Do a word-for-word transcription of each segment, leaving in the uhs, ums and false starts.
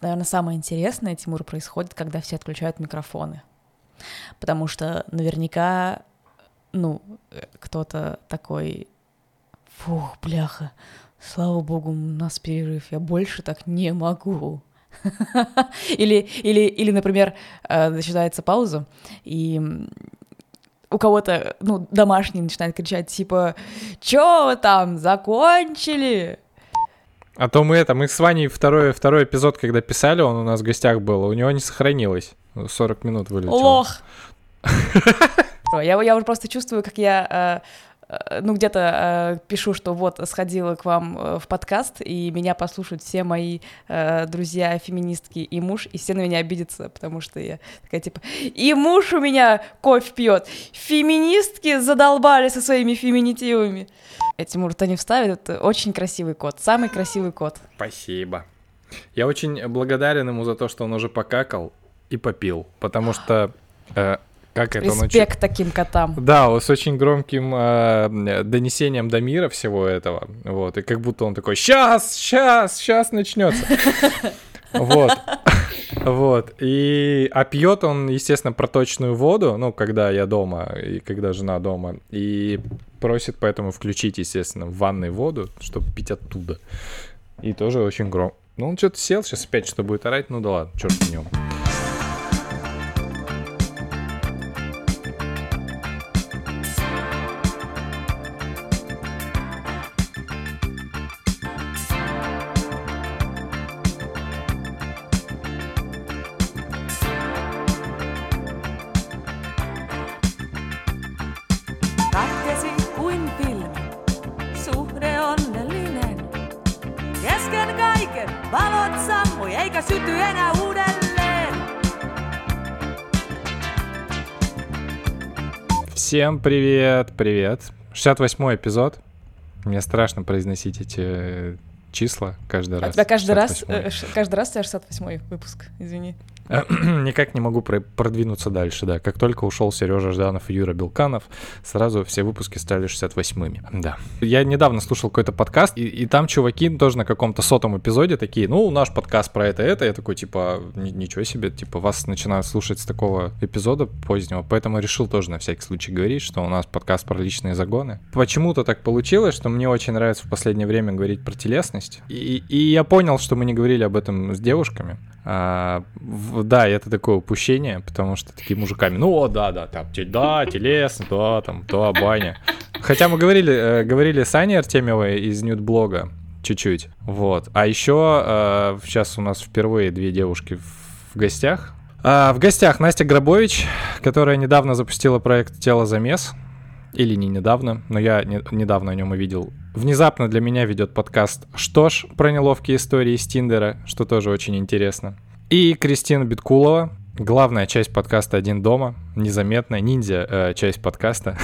Наверное, самое интересное, Тимур, происходит, когда все отключают микрофоны. Потому что наверняка, ну, кто-то такой: фух, бляха, слава богу, у нас перерыв, я больше так не могу. Или, или, или, например, начинается пауза, и у кого-то, ну, домашний начинает кричать, типа: «Чё вы там, закончили?» А то мы это, мы с Ваней второй, второй эпизод, когда писали, он у нас в гостях был, у него не сохранилось, сорок минут вылетело. Лох! Я уже просто чувствую, как я... Ну, где-то э, пишу, что вот, сходила к вам э, в подкаст, и меня послушают все мои э, друзья, феминистки и муж, и все на меня обидятся, потому что я такая, типа, и муж у меня кофе пьет, феминистки задолбали со своими феминитивами. Я, Тимур, то не вставит, это очень красивый кот, самый красивый кот. Спасибо. Я очень благодарен ему за то, что он уже покакал и попил, потому что... Э, Как это? Респект таким котам. Да, с очень громким э, донесением до мира всего этого. Вот. И как будто он такой: «Сейчас, сейчас, сейчас начнется». Вот. Вот. И а пьет он, естественно, проточную воду, ну, когда я дома, и когда жена дома. И просит поэтому включить, естественно, в ванной воду, чтобы пить оттуда. И тоже очень громко. Ну, он что-то сел, сейчас опять что будет орать. Ну да ладно, черт с ним. Всем привет, привет. шестьдесят восьмой эпизод. Мне страшно произносить эти числа каждый раз. А тебя каждый раз, каждый раз у тебя шестьдесят восьмой выпуск, извини. Никак не могу продвинуться дальше, да. Как только ушел Сережа Жданов и Юра Белканов, сразу все выпуски стали шестьдесят восьмыми. Да. Я недавно слушал какой-то подкаст, и, и там чуваки тоже на каком-то сотом эпизоде такие: ну, наш подкаст про это, это. Я такой, типа, ничего себе, типа, вас начинают слушать с такого эпизода позднего, поэтому решил тоже на всякий случай говорить, что у нас подкаст про личные загоны. Почему-то так получилось, что мне очень нравится в последнее время говорить про телесность. И, и я понял, что мы не говорили об этом с девушками. А, в, да, это такое упущение, потому что такие мужиками: ну, о, да, да, там, да, телесно, да, там, да, баня. Хотя мы говорили, э, говорили с Аней Артемьевой из Ньютблога чуть-чуть, вот. А еще э, сейчас у нас впервые две девушки в, в гостях. А, в гостях Настя Грабович, которая недавно запустила проект «Телозамес». Или не недавно, но я не, недавно о нем увидел. Внезапно для меня ведет подкаст «Что ж?» про неловкие истории из Тиндера, что тоже очень интересно. И Кристина Биткулова, главная часть подкаста «Один дома», незаметная ниндзя э, часть подкаста.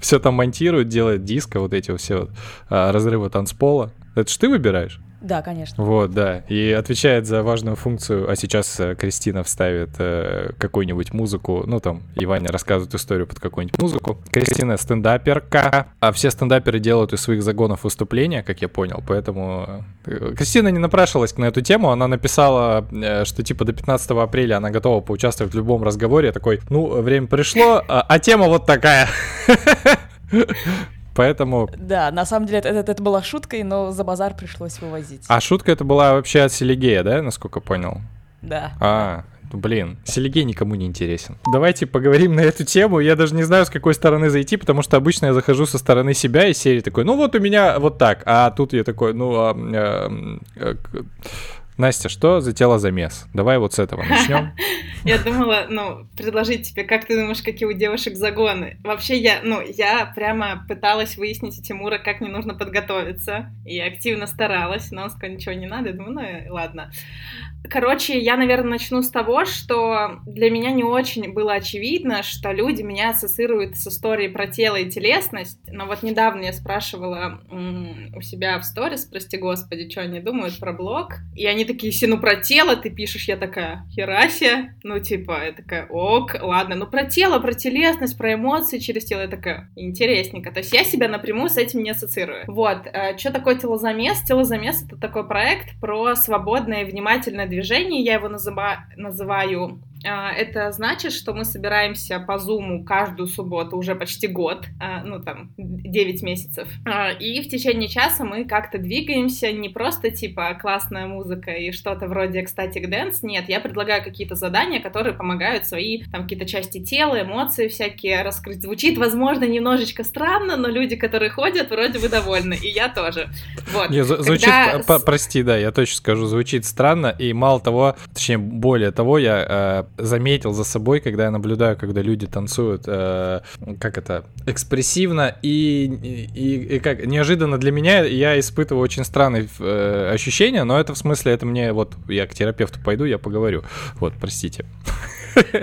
Все там монтирует, делает диско, вот эти все разрывы танцпола. Это ж ты выбираешь? Да, конечно. Вот, да. И отвечает за важную функцию. А сейчас э, Кристина вставит э, какую-нибудь музыку. Ну, там, и Ваня рассказывает историю под какую-нибудь музыку. Кристина стендаперка. А все стендаперы делают из своих загонов выступления, как я понял. Поэтому Кристина не напрашивалась на эту тему. Она написала, э, что типа до пятнадцатого апреля она готова поучаствовать в любом разговоре. Я такой: ну, время пришло, а, а тема вот такая. Поэтому... Да, на самом деле это, это, это была шуткой, но за базар пришлось вывозить. А шутка это была вообще от Селигея, да, насколько понял? Да. А, блин, Селигей никому не интересен. Давайте поговорим на эту тему. Я даже не знаю, с какой стороны зайти, потому что обычно я захожу со стороны себя из серии такой: ну вот у меня вот так, а тут я такой: ну... А, а, а, Настя, что за телозамес? Давай вот с этого начнем. Я думала, ну, предложить тебе, как ты думаешь, какие у девушек загоны? Вообще, я, ну, я прямо пыталась выяснить у Тимура, как мне нужно подготовиться, и активно старалась, но он сказал: ничего не надо. Я думаю, ну, ладно. Короче, я, наверное, начну с того, что для меня не очень было очевидно, что люди меня ассоциируют с историей про тело и телесность, но вот недавно я спрашивала м- у себя в сторис, прости господи, что они думают про блог, и они такие все, ну про тело ты пишешь, я такая, херасия, ну типа, я такая, ок, ладно, ну про тело, про телесность, про эмоции через тело, я такая, интересненько, то есть я себя напрямую с этим не ассоциирую. Вот, что такое телозамес? Телозамес — это такой проект про свободное внимательное движение, я его называ- называю... Это значит, что мы собираемся по зуму каждую субботу уже почти год, ну там девять месяцев, и в течение часа мы как-то двигаемся, не просто типа классная музыка и что-то вроде Ecstatic Dance, нет, я предлагаю какие-то задания, которые помогают свои там какие-то части тела, эмоции всякие раскрыть. Звучит, возможно, немножечко странно, но люди, которые ходят, вроде бы довольны, и я тоже. Вот. Не, звучит, Когда... прости, да, я точно скажу, звучит странно, и мало того, точнее, более того, я заметил за собой, когда я наблюдаю, когда люди танцуют, э, как это, экспрессивно и, и, и как, неожиданно для меня я испытываю очень странные э, ощущения, но это в смысле, это мне, вот, я к терапевту пойду, я поговорю, вот, простите.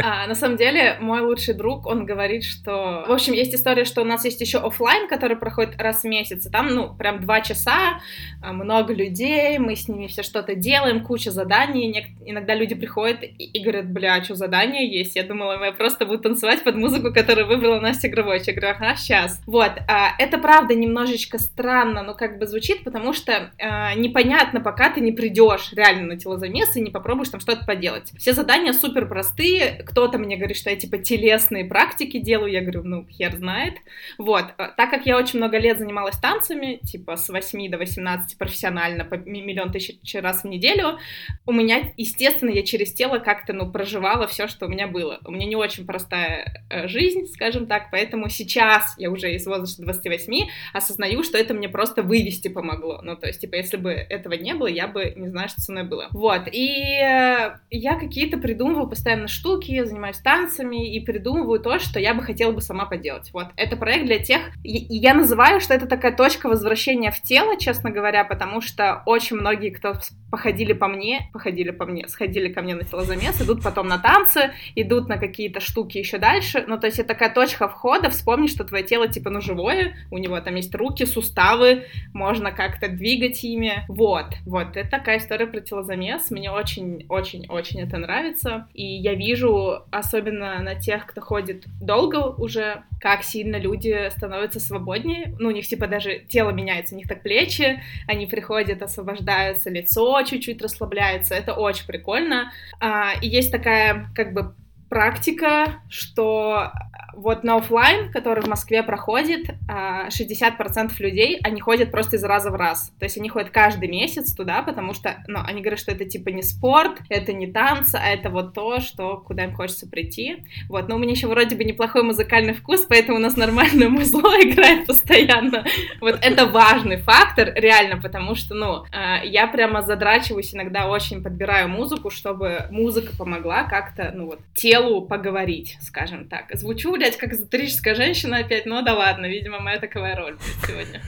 А, на самом деле, мой лучший друг, он говорит, что... В общем, есть история, что у нас есть еще офлайн, который проходит раз в месяц, и там, ну, прям два часа, много людей, мы с ними все что-то делаем, куча заданий, Нек... иногда люди приходят и, и говорят, бля, что задание есть? Я думала, я просто буду танцевать под музыку, которую выбрала Настя Грабович, я говорю, ага, сейчас. Вот, а, это правда немножечко странно, но как бы звучит, потому что а, непонятно, пока ты не придешь реально на телозамес и не попробуешь там что-то поделать. Все задания супер простые. Кто-то мне говорит, что я, типа, телесные практики делаю, я говорю, ну, хер знает. Вот, так как я очень много лет занималась танцами, типа, с восьми до восемнадцати профессионально, по миллион тысяч раз в неделю, у меня, естественно, я через тело как-то, ну, проживала все, что у меня было. У меня не очень простая жизнь, скажем так, поэтому сейчас я уже из возраста двадцати восьми осознаю, что это мне просто вывести помогло. Ну, то есть, типа, если бы этого не было, я бы не знаю, что со мной было. Вот, и я какие-то придумывала постоянно штуки, я занимаюсь танцами и придумываю то, что я бы хотела бы сама поделать. Вот, это проект для тех... Я называю, что это такая точка возвращения в тело, честно говоря, потому что очень многие, кто походили по мне, походили по мне, сходили ко мне на телозамес, идут потом на танцы, идут на какие-то штуки еще дальше. Ну, то есть это такая точка входа, вспомни, что твое тело, типа, ну, живое, у него там есть руки, суставы, можно как-то двигать ими. Вот, вот, это такая история про телозамес. Мне очень-очень-очень это нравится, и я вижу, Вижу, особенно на тех, кто ходит долго уже, как сильно люди становятся свободнее. Ну, у них типа даже тело меняется, у них так плечи, они приходят, освобождаются, лицо чуть-чуть расслабляется. Это очень прикольно. А, и есть такая как бы практика, что... Вот на офлайн, который в Москве проходит, шестьдесят процентов людей, они ходят просто из раза в раз. То есть они ходят каждый месяц туда, потому что, ну, они говорят, что это типа не спорт, это не танцы, а это вот то, что, куда им хочется прийти. Вот, но у меня еще вроде бы неплохой музыкальный вкус, поэтому у нас нормальное музло играет постоянно. Вот это важный фактор, реально, потому что, ну, я прямо задрачиваюсь, иногда очень подбираю музыку, чтобы музыка помогла как-то, ну вот, телу поговорить, скажем так. Звучу ли как эзотерическая женщина опять, ну да ладно, видимо, моя таковая роль сегодня.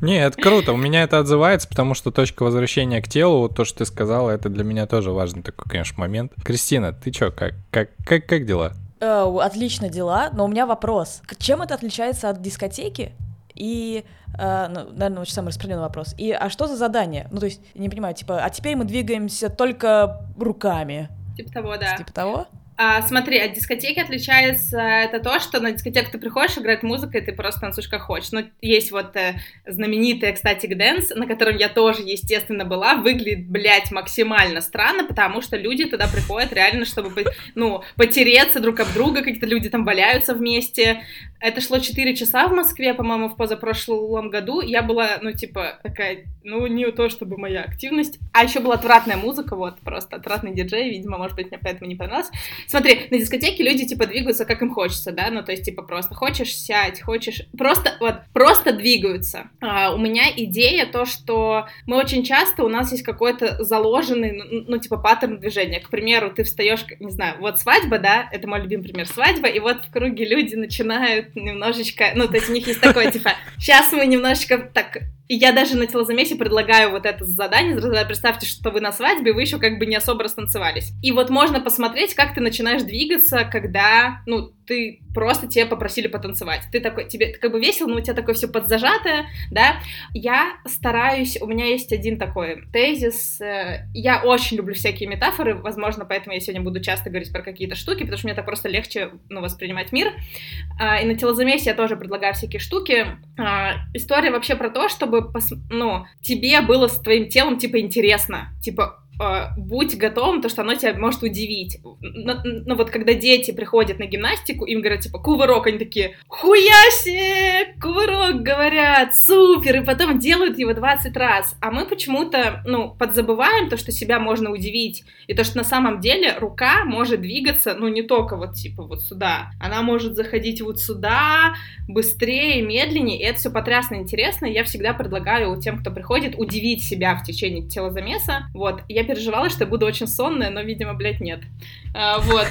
Нет, круто, у меня это отзывается, потому что точка возвращения к телу, вот то, что ты сказала, это для меня тоже важный такой, конечно, момент. Кристина, ты чё, как, как, как, как дела? Э, отлично дела, но у меня вопрос. Чем это отличается от дискотеки? И, э, ну, наверное, очень самый распространенный вопрос. И, а что за задание? Ну, то есть, не понимаю, типа, а теперь мы двигаемся только руками. Типа того, да. Типа того? А, смотри, от дискотеки отличается это то, что на дискотеку ты приходишь, играет музыка, и ты просто танцуешь как хочешь. Но есть вот э, знаменитый Ecstatic Dance, на котором я тоже, естественно, была, выглядит, блядь, максимально странно, потому что люди туда приходят реально, чтобы, ну, потереться друг об друга, какие-то люди там валяются вместе. Это шло четыре часа в Москве, по-моему, в позапрошлом году. Я была, ну, типа, такая, ну, не то чтобы моя активность. А еще была отвратная музыка, вот, просто отвратный диджей, видимо, может быть, мне поэтому не понравилось. Смотри, на дискотеке люди, типа, двигаются, как им хочется, да? Ну, то есть, типа, просто хочешь сядь, хочешь... Просто, вот, просто двигаются. А, у меня идея то, что мы очень часто, у нас есть какой-то заложенный, ну, ну, типа, паттерн движения. К примеру, ты встаешь, не знаю, вот свадьба, да? Это мой любимый пример, свадьба. И вот в круге люди начинают немножечко, ну, то есть у них есть такое, типа, сейчас мы немножечко так И я даже на телозамесе предлагаю вот это задание. Представьте, что вы на свадьбе, вы еще как бы не особо растанцевались. И вот можно посмотреть, как ты начинаешь двигаться, когда, ну, ты просто тебя попросили потанцевать. Ты такой, тебе ты как бы весело, но у тебя такое все подзажатое, да. Я стараюсь, у меня есть один такой тезис. Я очень люблю всякие метафоры, возможно, поэтому я сегодня буду часто говорить про какие-то штуки, потому что мне так просто легче, ну, воспринимать мир. И на телозамесе я тоже предлагаю всякие штуки. История вообще про то, чтобы Пос... ну, тебе было с твоим телом, типа, интересно, типа, э, будь готовым, то, что оно тебя может удивить. Ну, вот, когда дети приходят на гимнастику, им говорят, типа, кувырок, они такие, хуясе, кувырок, говорят, супер, и потом делают его двадцать раз, а мы почему-то, ну, подзабываем то, что себя можно удивить, и то, что на самом деле рука может двигаться, ну, не только вот, типа, вот сюда, она может заходить вот сюда, быстрее, медленнее, и это все потрясно интересно. Я всегда предлагаю тем, кто приходит, удивить себя в течение телозамеса. Вот, я переживала, что я буду очень сонная, но, видимо, блядь, нет. Вот.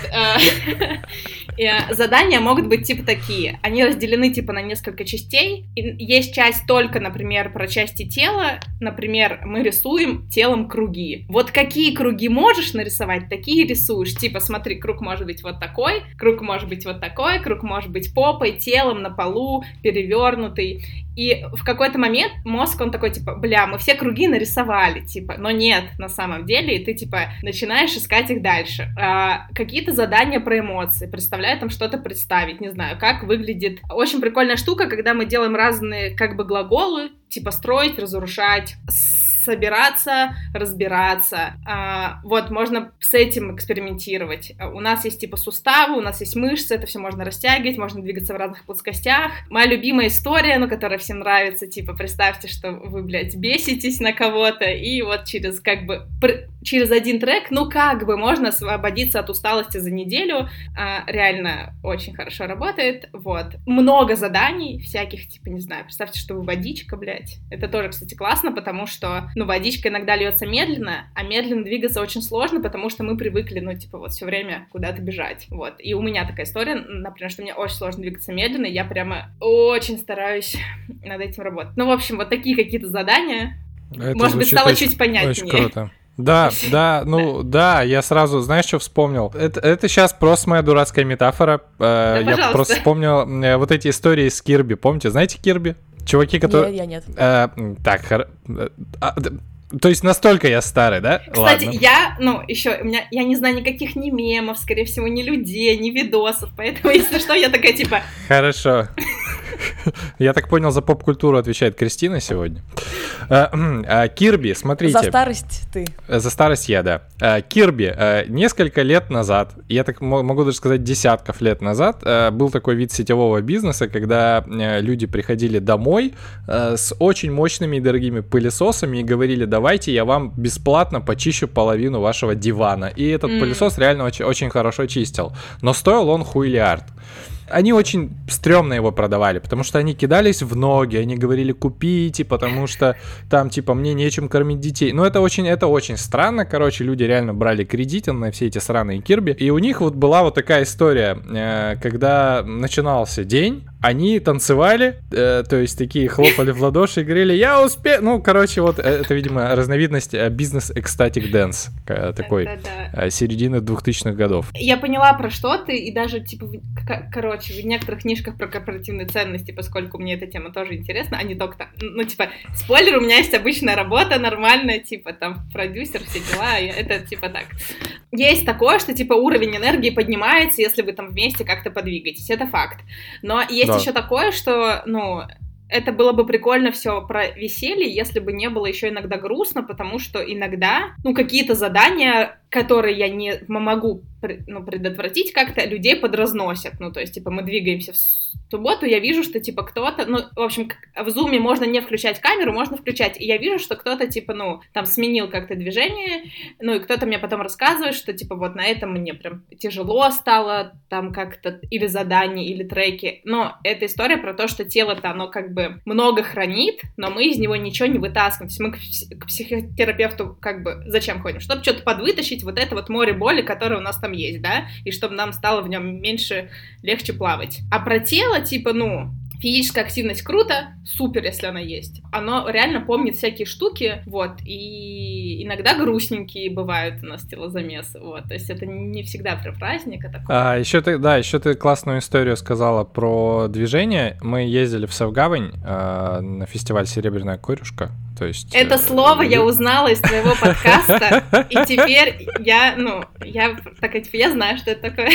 Задания могут быть, типа, такие. Они разделены, типа, на несколько частей. Есть часть только, например, про части тела. Например, мы рисуем телом круги. Вот какие круги можешь нарисовать, такие рисуешь. Типа, смотри, круг может быть вот такой, круг может быть вот такой, круг может быть попой, телом, на полу, перевернутый. И в какой-то момент мозг, он такой, типа, бля, мы все круги нарисовали, типа, но нет, на самом деле, и ты, типа, начинаешь искать их дальше. А, какие-то задания про эмоции, представляю, там что-то представить, не знаю, как выглядит. Очень прикольная штука, когда мы делаем разные, как бы, глаголы, типа, строить, разрушать, собираться, разбираться. А, вот, можно с этим экспериментировать. У нас есть, типа, суставы, у нас есть мышцы, это все можно растягивать, можно двигаться в разных плоскостях. Моя любимая история, ну, которая всем нравится, типа, представьте, что вы, блядь, беситесь на кого-то, и вот через, как бы, пр- через один трек, ну, как бы, можно освободиться от усталости за неделю. А, реально очень хорошо работает, вот. Много заданий всяких, типа, не знаю, представьте, что вы водичка, блядь. Это тоже, кстати, классно, потому что ну, водичка иногда льется медленно, а медленно двигаться очень сложно, потому что мы привыкли, ну, типа, вот все время куда-то бежать, вот. И у меня такая история, например, что мне очень сложно двигаться медленно, и я прямо очень стараюсь над этим работать. Ну, в общем, вот такие какие-то задания. Это может быть, стало очень, чуть понятнее. Очень круто. Да, да, ну да, я сразу, знаешь, что вспомнил? Это, это сейчас просто моя дурацкая метафора. Да, я пожалуйста. Просто вспомнил вот эти истории с Кирби. Помните, знаете Кирби? Чуваки, которые... Я, я нет. Э, так, хор... а, то есть настолько я старый, да? Кстати, ладно. Я, ну, еще, у меня, я не знаю никаких ни мемов, скорее всего, ни людей, ни видосов, поэтому, если что, я такая, типа... Хорошо. Я так понял, за поп-культуру отвечает Кристина сегодня. Кирби, смотрите. За старость ты. За старость я, да. Кирби, несколько лет назад, я так могу даже сказать десятков лет назад, был такой вид сетевого бизнеса, когда люди приходили домой с очень мощными и дорогими пылесосами и говорили, давайте я вам бесплатно почищу половину вашего дивана. И этот mm. пылесос реально очень, очень хорошо чистил. Но стоил он хуйлиард. Они очень стрёмно его продавали, потому что они кидались в ноги, они говорили купите, потому что там типа мне нечем кормить детей. Но это очень, это очень странно, короче, люди реально брали кредиты на все эти сраные Кирби. И у них вот была вот такая история, когда начинался день, они танцевали, э, то есть такие хлопали в ладоши и говорили, я успею. Ну, короче, вот это, видимо, разновидность бизнес Ecstatic Dance, такой Да-да-да. Середины двухтысячных годов. Я поняла, про что ты, и даже, типа, короче, в некоторых книжках про корпоративные ценности, поскольку мне эта тема тоже интересна, а не только там, ну, типа, спойлер, у меня есть обычная работа нормальная, типа, там, продюсер, все дела, это, типа, так. Есть такое, что, типа, уровень энергии поднимается, если вы там вместе как-то подвигаетесь, это факт. Но есть Да. еще такое, что, ну, это было бы прикольно все про веселье, если бы не было еще иногда грустно, потому что иногда, ну, какие-то задания, которые я не могу, ну, предотвратить как-то, людей подразносят. Ну, то есть, типа, мы двигаемся в субботу, я вижу, что, типа, кто-то... Ну, в общем, в зуме можно не включать камеру, можно включать. И я вижу, что кто-то, типа, ну, там, сменил как-то движение, ну, и кто-то мне потом рассказывает, что, типа, вот на этом мне прям тяжело стало, там, как-то, или задания, или треки. Но эта история про то, что тело-то, оно, как бы, много хранит, но мы из него ничего не вытаскиваем. То есть мы к психотерапевту, как бы, зачем ходим? Чтобы что-то подвытащить, вот это вот море боли, которое у нас там есть, да, и чтобы нам стало в нем меньше, легче плавать. А про тело, типа, ну, Физическая активность круто, супер, если она есть. Оно реально помнит всякие штуки, вот, и иногда грустненькие бывают у нас телозамесы, вот, то есть это не всегда про праздник, а такое. А, еще ты, да, еще ты классную историю сказала про движение. Мы ездили в Совгавань э, на фестиваль «Серебряная корюшка», то есть... Это э, слово э, я узнала из твоего подкаста, и теперь я, ну, я, так, я знаю, что это такое.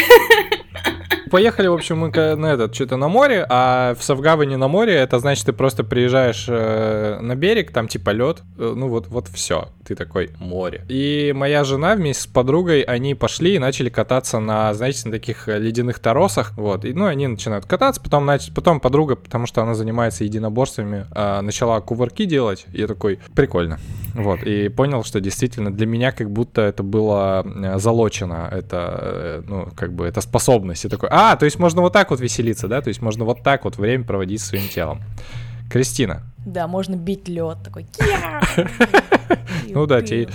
Поехали, в общем, мы на этот, что-то на море, а в Совгавани на море, это значит, ты просто приезжаешь э, на берег, там типа лед, э, ну вот, вот все, ты такой, море. И моя жена вместе с подругой, они пошли и начали кататься на, знаете, на таких ледяных торосах, вот, и, ну, они начинают кататься, потом, нач... потом подруга, потому что она занимается единоборствами, э, начала кувырки делать, я такой, прикольно, вот, и понял, что действительно для меня как будто это было залочено, это, э, ну, как бы, это способность, я такой, а, А, то есть можно вот так вот веселиться, да? То есть можно вот так вот время проводить со своим телом. Кристина. Да, можно бить лед такой. Ну да, тебе.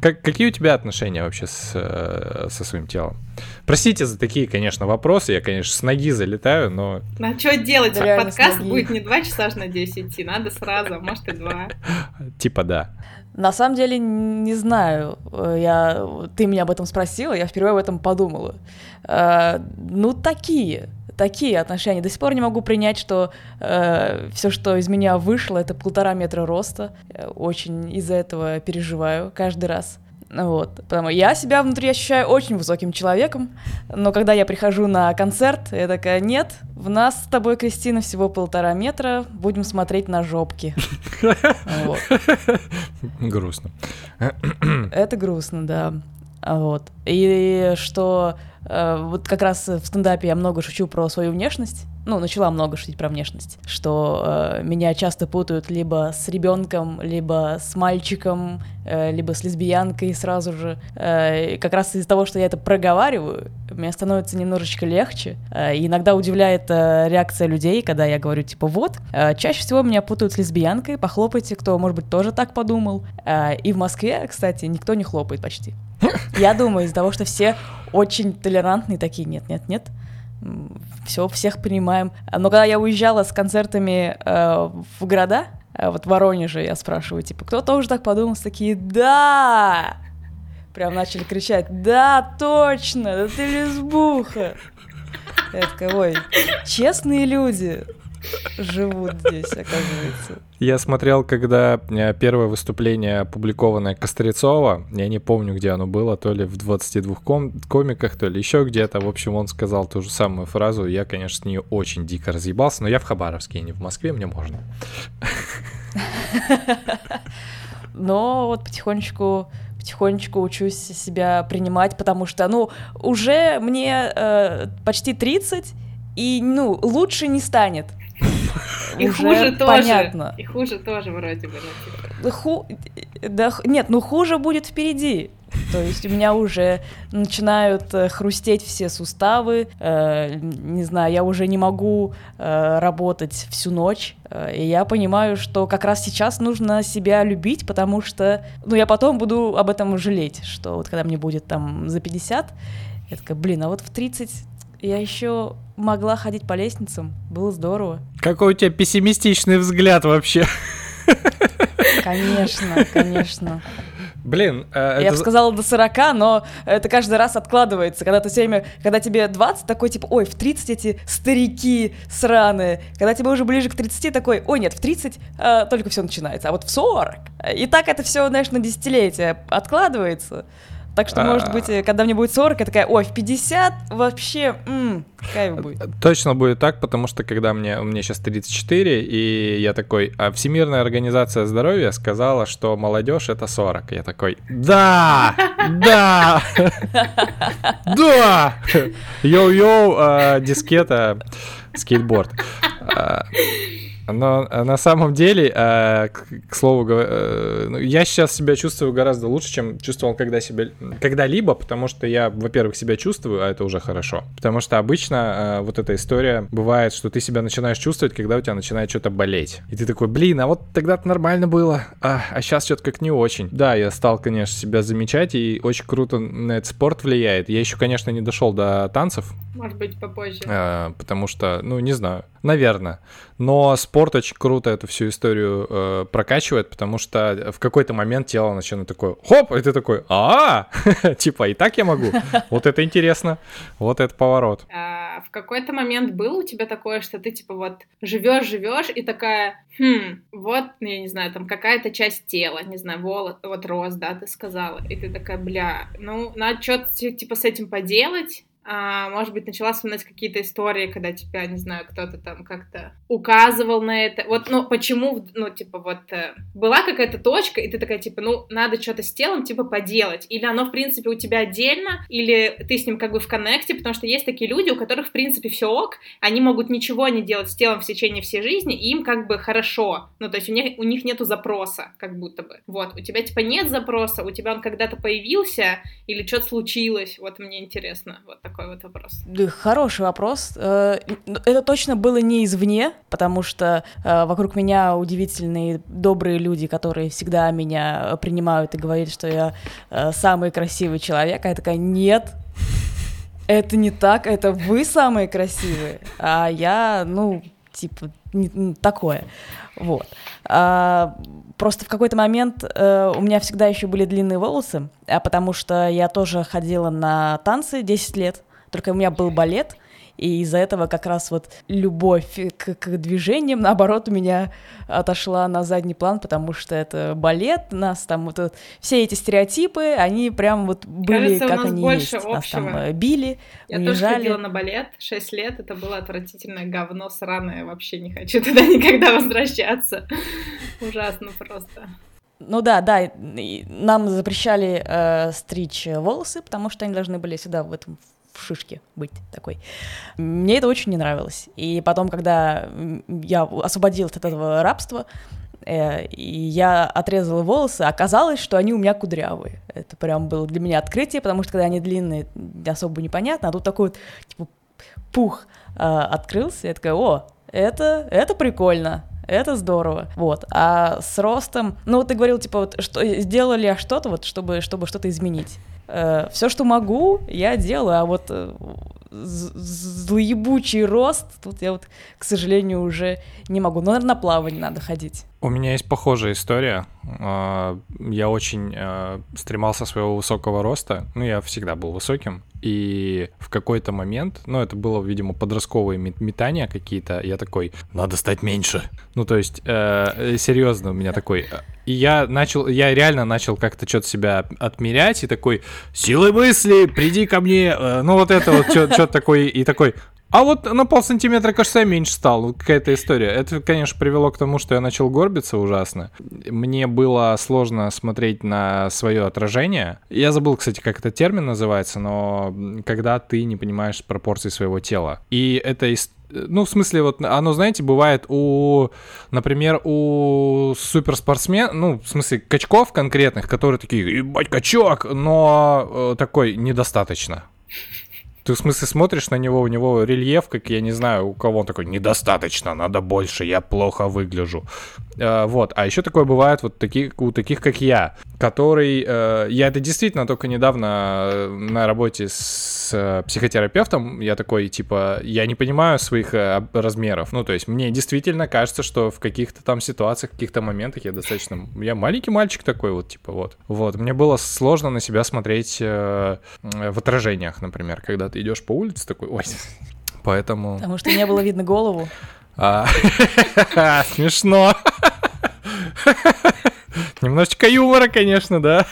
Какие у тебя отношения вообще со своим телом? Простите за такие, конечно, вопросы. Я, конечно, с ноги залетаю, но... Ну, что делать? Подкаст будет не два часа на десять идти. Надо сразу, может, и два. Типа да. На самом деле, не знаю. Я... Ты меня об этом спросила, я впервые об этом подумала. Ну, такие... Такие отношения. До сих пор не могу принять, что э, все, что из меня вышло, это полтора метра роста. Я очень из-за этого переживаю каждый раз. Вот. Потому я себя внутри ощущаю очень высоким человеком, но когда я прихожу на концерт, я такая, нет, в нас с тобой, Кристина, всего полтора метра, будем смотреть на жопки. Грустно. Это грустно, да. Вот. И что... Вот как раз в стендапе я много шучу про свою внешность. Ну, начала много шутить про внешность. Что э, меня часто путают либо с ребенком, либо с мальчиком, э, либо с лесбиянкой сразу же. Э, как раз из-за того, что я это проговариваю, мне становится немножечко легче. Э, иногда удивляет э, реакция людей, когда я говорю, типа, вот. Э, чаще всего меня путают с лесбиянкой. Похлопайте, кто, может быть, тоже так подумал. Э, и в Москве, кстати, никто не хлопает почти. Я думаю, из-за того, что все очень толерантные такие, нет-нет-нет, все, всех понимаем. Но когда я уезжала с концертами э, в города, э, вот в Воронеже, я спрашиваю, типа, кто тоже так подумал? Такие, да! Прям начали кричать, да, точно, да ты лесбуха! Я такая, ой, честные люди живут здесь, оказывается. Я смотрел, когда первое выступление опубликованное Кострецова, я не помню, где оно было, то ли в двадцати двух ком- комиках, то ли еще где-то, в общем, он сказал ту же самую фразу, я, конечно, с нее очень дико разъебался, но я в Хабаровске, не в Москве, мне можно. Но вот потихонечку... потихонечку учусь себя принимать, потому что, ну, уже мне э, почти тридцать, и, ну, лучше не станет. И хуже тоже. И хуже тоже вроде бы. Нет, ну хуже будет впереди. То есть у меня уже начинают хрустеть все суставы, э, не знаю, я уже не могу э, работать всю ночь, э, и я понимаю, что как раз сейчас нужно себя любить, потому что, ну, я потом буду об этом жалеть, что вот когда мне будет там за пятьдесят, я такая, блин, а вот в тридцать я еще могла ходить по лестницам, было здорово. Какой у тебя пессимистичный взгляд вообще. Конечно, конечно. Блин, э, я бы сказала до сорока, но это каждый раз откладывается. Когда ты все время, когда тебе двадцать, такой типа, ой, в тридцать эти старики сраные. Когда тебе уже ближе к тридцати, такой, ой, нет, в тридцать э, только все начинается, а вот в сорок. И так это все, знаешь, на десятилетие откладывается. Так что, может быть, когда мне будет сорок, я такая, ой, в пятьдесят вообще, м-м, кайф будет. Точно будет так, потому что когда мне, мне сейчас тридцать четыре, и я такой, а Всемирная организация здоровья сказала, что молодежь это сорок. Я такой, да, да, да, йоу-йоу, дискета, скейтборд. Но на самом деле, к слову, я сейчас себя чувствую гораздо лучше, чем чувствовал когда себя, когда-либо, потому что я, во-первых, себя чувствую, а это уже хорошо. Потому что обычно вот эта история бывает, что ты себя начинаешь чувствовать, когда у тебя начинает что-то болеть. И ты такой, блин, а вот тогда-то нормально было, а, а сейчас что-то как не очень. Да, я стал, конечно, себя замечать, и очень круто на этот спорт влияет. Я еще, конечно, не дошел до танцев, Может быть, попозже. А, потому что, ну, не знаю, наверное. Но спорт очень круто эту всю историю э, прокачивает, потому что в какой-то момент тело начинает такое, хоп, и ты такой, а типа, и так я могу? Вот это интересно, вот это поворот. В какой-то момент был у тебя такое, что ты, типа, вот живешь, живешь и такая, хм, вот, я не знаю, там какая-то часть тела, не знаю, волос, вот рост, да, ты сказала, и ты такая, бля, ну, надо что-то, типа, с этим поделать. А, может быть, начала вспоминать какие-то истории, когда тебя, не знаю, кто-то там как-то указывал на это. Вот, ну, почему, ну, типа, вот, была какая-то точка, и ты такая, типа, ну, надо что-то с телом, типа, поделать. Или оно, в принципе, у тебя отдельно, или ты с ним как бы в коннекте, потому что есть такие люди, у которых, в принципе, все ок, они могут ничего не делать с телом в течение всей жизни, и им как бы хорошо. Ну, то есть у них, у них нету запроса, как будто бы. Вот, у тебя, типа, нет запроса, у тебя он когда-то появился, или что-то случилось. Вот мне интересно, вот такой вот вопрос. Да, хороший вопрос. Это точно было не извне, потому что вокруг меня удивительные, добрые люди, которые всегда меня принимают и говорят, что я самый красивый человек, а я такая, нет, это не так, это вы самые красивые, а я, ну, типа, не, такое, вот. А, просто в какой-то момент э, у меня всегда еще были длинные волосы, а потому что я тоже ходила на танцы десять лет, только у меня был балет, и из-за этого как раз вот любовь к, к движениям, наоборот, у меня отошла на задний план, потому что это балет, нас там вот, вот все эти стереотипы, они прям вот были, кажется, как они есть. Общего. Нас там били, я унижали. Тоже ходила на балет шесть лет, это было отвратительное говно сраное, вообще не хочу туда никогда возвращаться. Ужасно просто. Ну да, да, нам запрещали э, стричь волосы, потому что они должны были сюда в этом... в шишке быть такой. Мне это очень не нравилось. И потом, когда я освободилась от этого рабства, э, и я отрезала волосы, оказалось, что они у меня кудрявые. Это прям было для меня открытие, потому что когда они длинные, особо непонятно, а тут такой вот, типа, пух э, открылся, и я такая, о, это, это прикольно. Это здорово, вот, а с ростом, ну, вот ты говорил, типа, вот, что, сделала ли я что-то, вот, чтобы, чтобы что-то изменить, э, все, что могу, я делаю, а вот э, злоебучий рост, тут я вот, к сожалению, уже не могу, но, наверное, на плавание надо ходить. У меня есть похожая история, я очень стремался своего высокого роста, ну, я всегда был высоким, и в какой-то момент, ну, это было, видимо, подростковые метания какие-то, я такой, надо стать меньше, ну, то есть, э, серьезно у меня такой, и я начал, я реально начал как-то что-то себя отмерять, и такой, силы мысли, приди ко мне, ну, вот это вот, что-то такое, и такой... А вот на полсантиметра, кажется, я меньше стал. Какая-то история. Это, конечно, привело к тому, что я начал горбиться ужасно. Мне было сложно смотреть на свое отражение. Я забыл, кстати, как этот термин называется, но когда ты не понимаешь пропорции своего тела. И это история. Ну, в смысле, вот оно, знаете, бывает у, например, у суперспортсменов, ну, в смысле, качков конкретных, которые такие, ебать, качок, но такой недостаточно. Ты, в смысле, смотришь на него, у него рельеф, как, я не знаю, у кого он такой, недостаточно, надо больше, я плохо выгляжу. Э, вот, а еще такое бывает вот таких, у таких, как я, который, э, я это действительно только недавно на работе с э, психотерапевтом, я такой, типа, я не понимаю своих э, размеров, ну, то есть мне действительно кажется, что в каких-то там ситуациях, в каких-то моментах я достаточно, я маленький мальчик такой вот, типа, вот, вот, мне было сложно на себя смотреть э, в отражениях, например, когда ты идешь по улице такой, ой, поэтому... Потому что не было видно голову. Смешно. Немножечко юмора, конечно, да.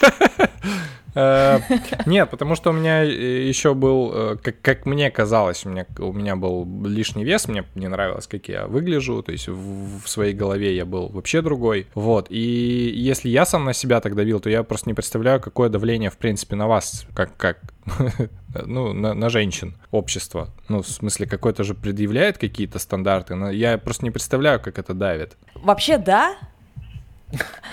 Нет, потому что у меня еще был, как, как мне казалось, у меня, у меня был лишний вес, мне не нравилось, как я выгляжу, то есть в, в своей голове я был вообще другой, вот, и если я сам на себя так давил, то я просто не представляю, какое давление, в принципе, на вас, как, как ну, на, на женщин общество, ну, в смысле, какое-то же предъявляет какие-то стандарты, но я просто не представляю, как это давит. Вообще, да,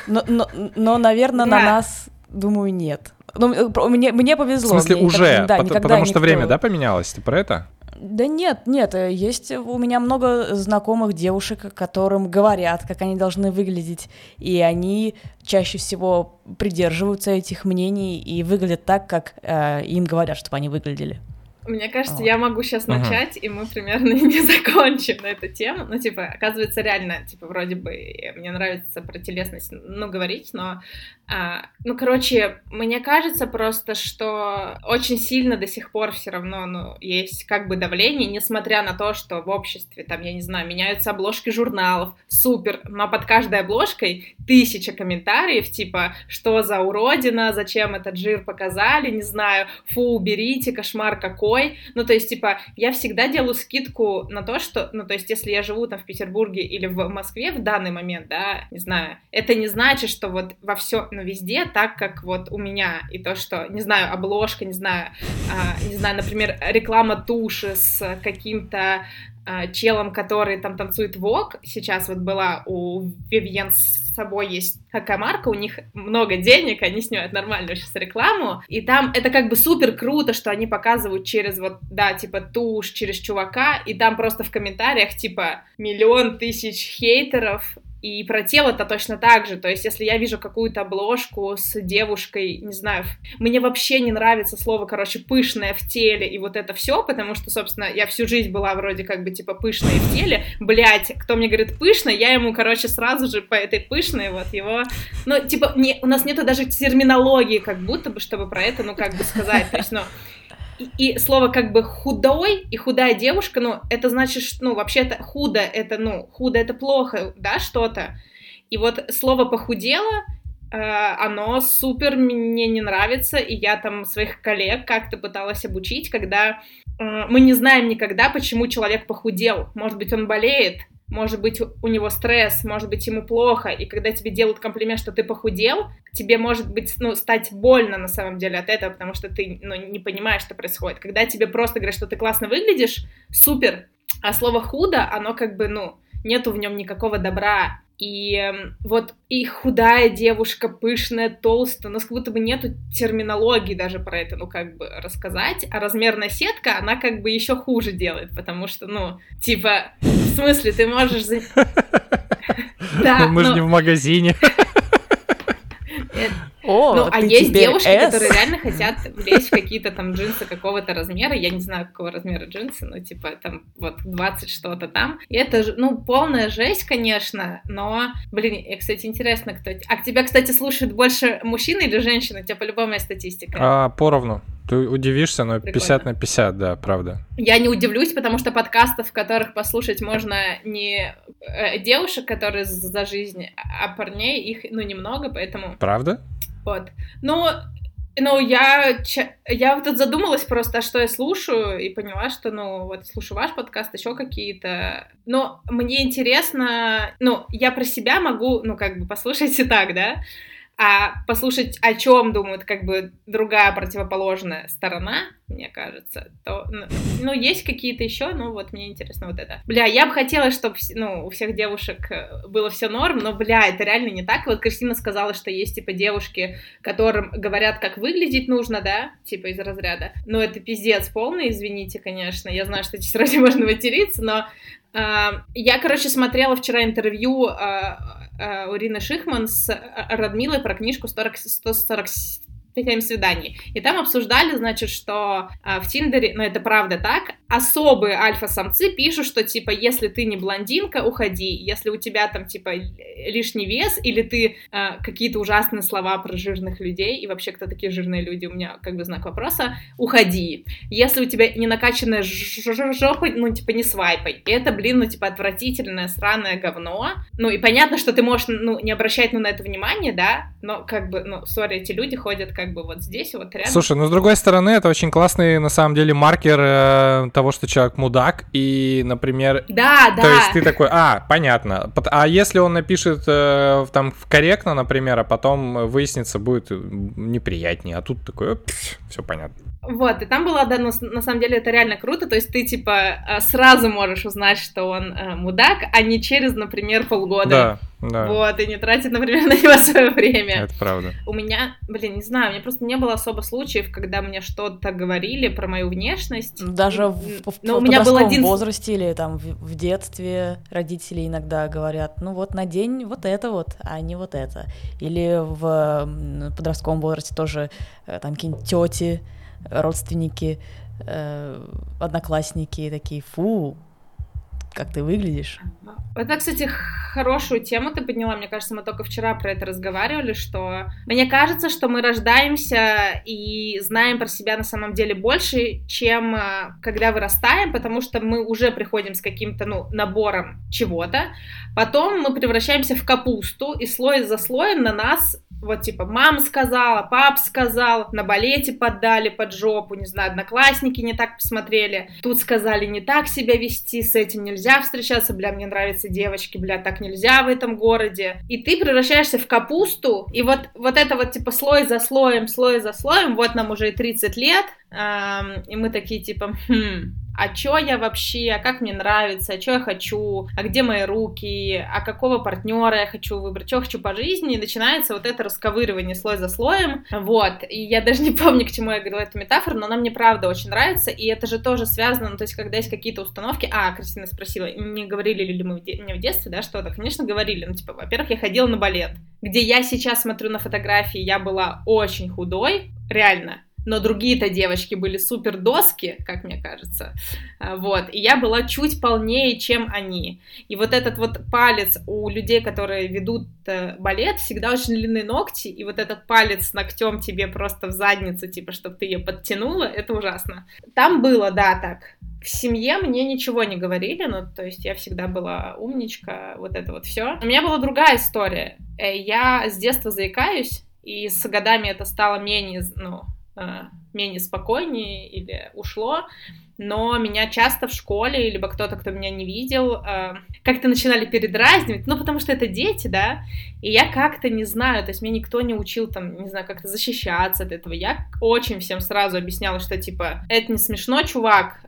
но, но, но наверное, да. На нас, думаю, нет. Ну, мне, мне повезло. В смысле, мне уже? Никогда, Пот- никогда потому что никто... время, да, поменялось? Ты про это? Да нет, нет. Есть у меня много знакомых девушек, которым говорят, как они должны выглядеть, и они чаще всего придерживаются этих мнений и выглядят так, как э, им говорят, чтобы они выглядели. Мне кажется, я могу сейчас начать, и мы примерно не закончим на эту тему. Ну, типа, оказывается, реально, типа, вроде бы мне нравится про телесность, ну, говорить, но... А, ну, короче, мне кажется просто, что очень сильно до сих пор все равно, ну, есть как бы давление, несмотря на то, что в обществе, там, я не знаю, меняются обложки журналов, супер, но под каждой обложкой тысяча комментариев, типа, что за уродина, зачем этот жир показали, не знаю, фу, уберите, кошмар какой. Ну, то есть, типа, я всегда делаю скидку на то, что, ну, то есть, если я живу там в Петербурге или в Москве в данный момент, да, не знаю, это не значит, что вот во все, ну, везде так, как вот у меня, и то, что, не знаю, обложка, не знаю, а, не знаю, например, реклама туши с каким-то а, челом, который там танцует вок, сейчас вот была у Вивьен с собой есть такая марка, у них много денег, они снимают нормальную сейчас рекламу, и там это как бы супер круто, что они показывают через вот, да, типа тушь, через чувака, и там просто в комментариях типа миллион тысяч хейтеров, и про тело-то точно так же, то есть если я вижу какую-то обложку с девушкой, не знаю, мне вообще не нравится слово, короче, пышное в теле и вот это все, потому что, собственно, я всю жизнь была вроде как бы типа пышная в теле, блять, кто мне говорит пышно, я ему, короче, сразу же по этой пышной вот его, ну, типа, не, у нас нету даже терминологии как будто бы, чтобы про это, ну, как бы сказать, то есть, ну... И, и слово как бы худой и худая девушка, ну, это значит, что, ну, вообще-то худо, это, ну, худо это плохо, да, что-то. И вот слово похудела, э, оно супер мне не нравится, и я там своих коллег как-то пыталась обучить, когда э, мы не знаем никогда, почему человек похудел. Может быть, он болеет, может быть, у него стресс, может быть, ему плохо, и когда тебе делают комплимент, что ты похудел, тебе может быть, ну, стать больно на самом деле от этого, потому что ты, ну, не понимаешь, что происходит. Когда тебе просто говорят, что ты классно выглядишь, супер, а слово «худо», оно как бы, ну, нету в нем никакого добра. И вот и худая девушка, пышная, толстая, у нас как будто бы нету терминологии даже про это, ну, как бы рассказать, а размерная сетка, она как бы еще хуже делает, потому что, ну, типа, в смысле, ты можешь... Да, мы же не в магазине. О, а есть девушки, которые реально хотят влезть в какие-то там джинсы какого-то размера, я не знаю, какого размера джинсы, но типа там вот двадцать что-то там. И это, ну, полная жесть, конечно, но, блин, кстати, интересно, кто... А тебя, кстати, слушают больше мужчины или женщины? У тебя по-любому статистика. А, поровну. Ты удивишься, но прикольно. пятьдесят на пятьдесят, да, правда. Я не удивлюсь, потому что подкастов, в которых послушать можно не девушек, которые за жизнь, а парней, их, ну, немного, поэтому... Правда? Вот. Ну, ну я, я тут задумалась просто, что я слушаю, и поняла, что, ну, вот, слушаю ваш подкаст, еще какие-то... Но мне интересно... Ну, я про себя могу, ну, как бы, послушать и так, да? А послушать, о чем думают, как бы, другая противоположная сторона, мне кажется, то, ну, ну, есть какие-то еще, ну, вот, мне интересно вот это. Бля, я бы хотела, чтобы, ну, у всех девушек было все норм, но, бля, это реально не так. Вот Кристина сказала, что есть, типа, девушки, которым говорят, как выглядеть нужно, да, типа, из разряда. Ну, это пиздец полный, извините, конечно, я знаю, что здесь вроде можно материться, но... Uh, я, короче, смотрела вчера интервью uh, uh, у Рины Шихман с Радмилой про книжку сто сорок семь свиданий. И там обсуждали, значит, что uh, в Тиндере, ну это правда так, особые альфа-самцы пишут, что, типа, если ты не блондинка, уходи. Если у тебя там, типа, лишний вес, или ты э, какие-то ужасные слова про жирных людей, и вообще, кто такие жирные люди, у меня как бы знак вопроса, уходи. Если у тебя не накачанная жопа, ну, типа, не свайпай. И это, блин, ну, типа, отвратительное, сраное говно. Ну, и понятно, что ты можешь, ну, не обращать, ну, на это внимание, да, но, как бы, ну, сори, эти люди ходят, как бы, вот здесь, вот рядом. Слушай, ну, с другой стороны, это очень классный, на самом деле, маркер э, того, что человек мудак, и, например... Да, да. То есть ты такой, а, понятно. А если он напишет там корректно, например, а потом выяснится, будет неприятнее. А тут такое, все понятно. Вот, и там было, да, ну, на самом деле это реально круто, то есть ты, типа, сразу можешь узнать, что он э, мудак, а не через, например, полгода. Да, да. Вот, и не тратит, например, на него свое время. Это правда. У меня, блин, не знаю, у меня просто не было особо случаев, когда мне что-то говорили про мою внешность. Даже в, в, в подростковом один... возрасте или там в, в детстве родители иногда говорят, ну вот надень вот это вот, а не вот это. Или в подростковом возрасте тоже там какие-нибудь тети, родственники э, одноклассники такие: фу, как ты выглядишь. Это, кстати, хорошую тему ты подняла. Мне кажется, мы только вчера про это разговаривали, что мне кажется, что мы рождаемся и знаем про себя на самом деле больше, чем когда вырастаем, потому что мы уже приходим с каким-то, ну, набором чего-то. Потом мы превращаемся в капусту, и слой за слоем на нас вот типа мама сказала, пап сказал, на балете поддали под жопу, не знаю, одноклассники не так посмотрели, тут сказали не так себя вести, с этим нельзя встречаться, бля, мне нравятся девочки, бля, так нельзя в этом городе. И ты превращаешься в капусту, и вот, вот это вот типа слой за слоем, слой за слоем, вот нам уже и тридцать лет, эм, и мы такие типа, хм... а чё я вообще, а как мне нравится, а чё я хочу, а где мои руки, а какого партнера я хочу выбрать, чё хочу по жизни, и начинается вот это расковыривание слой за слоем, вот, и я даже не помню, к чему я говорила эту метафору, но она мне правда очень нравится, и это же тоже связано, ну, то есть, когда есть какие-то установки, а, Кристина спросила, не говорили ли мы в де... мне в детстве, да, что-то, конечно, говорили, ну, типа, во-первых, я ходила на балет, где я сейчас смотрю на фотографии, я была очень худой, реально, но другие-то девочки были супер доски, как мне кажется, вот, и я была чуть полнее, чем они, и вот этот вот палец у людей, которые ведут балет, всегда очень длинные ногти, и вот этот палец с ногтем тебе просто в задницу, типа, чтобы ты ее подтянула, это ужасно. Там было, да, так. В семье мне ничего не говорили, ну, то есть я всегда была умничка, вот это вот все. У меня была другая история, я с детства заикаюсь, и с годами это стало менее, ну, менее спокойнее или ушло, но меня часто в школе, либо кто-то, кто меня не видел, как-то начинали передразнивать, ну, потому что это дети, да, и я как-то не знаю, то есть меня никто не учил, там, не знаю, как-то защищаться от этого, я очень всем сразу объясняла, что, типа, это не смешно, чувак,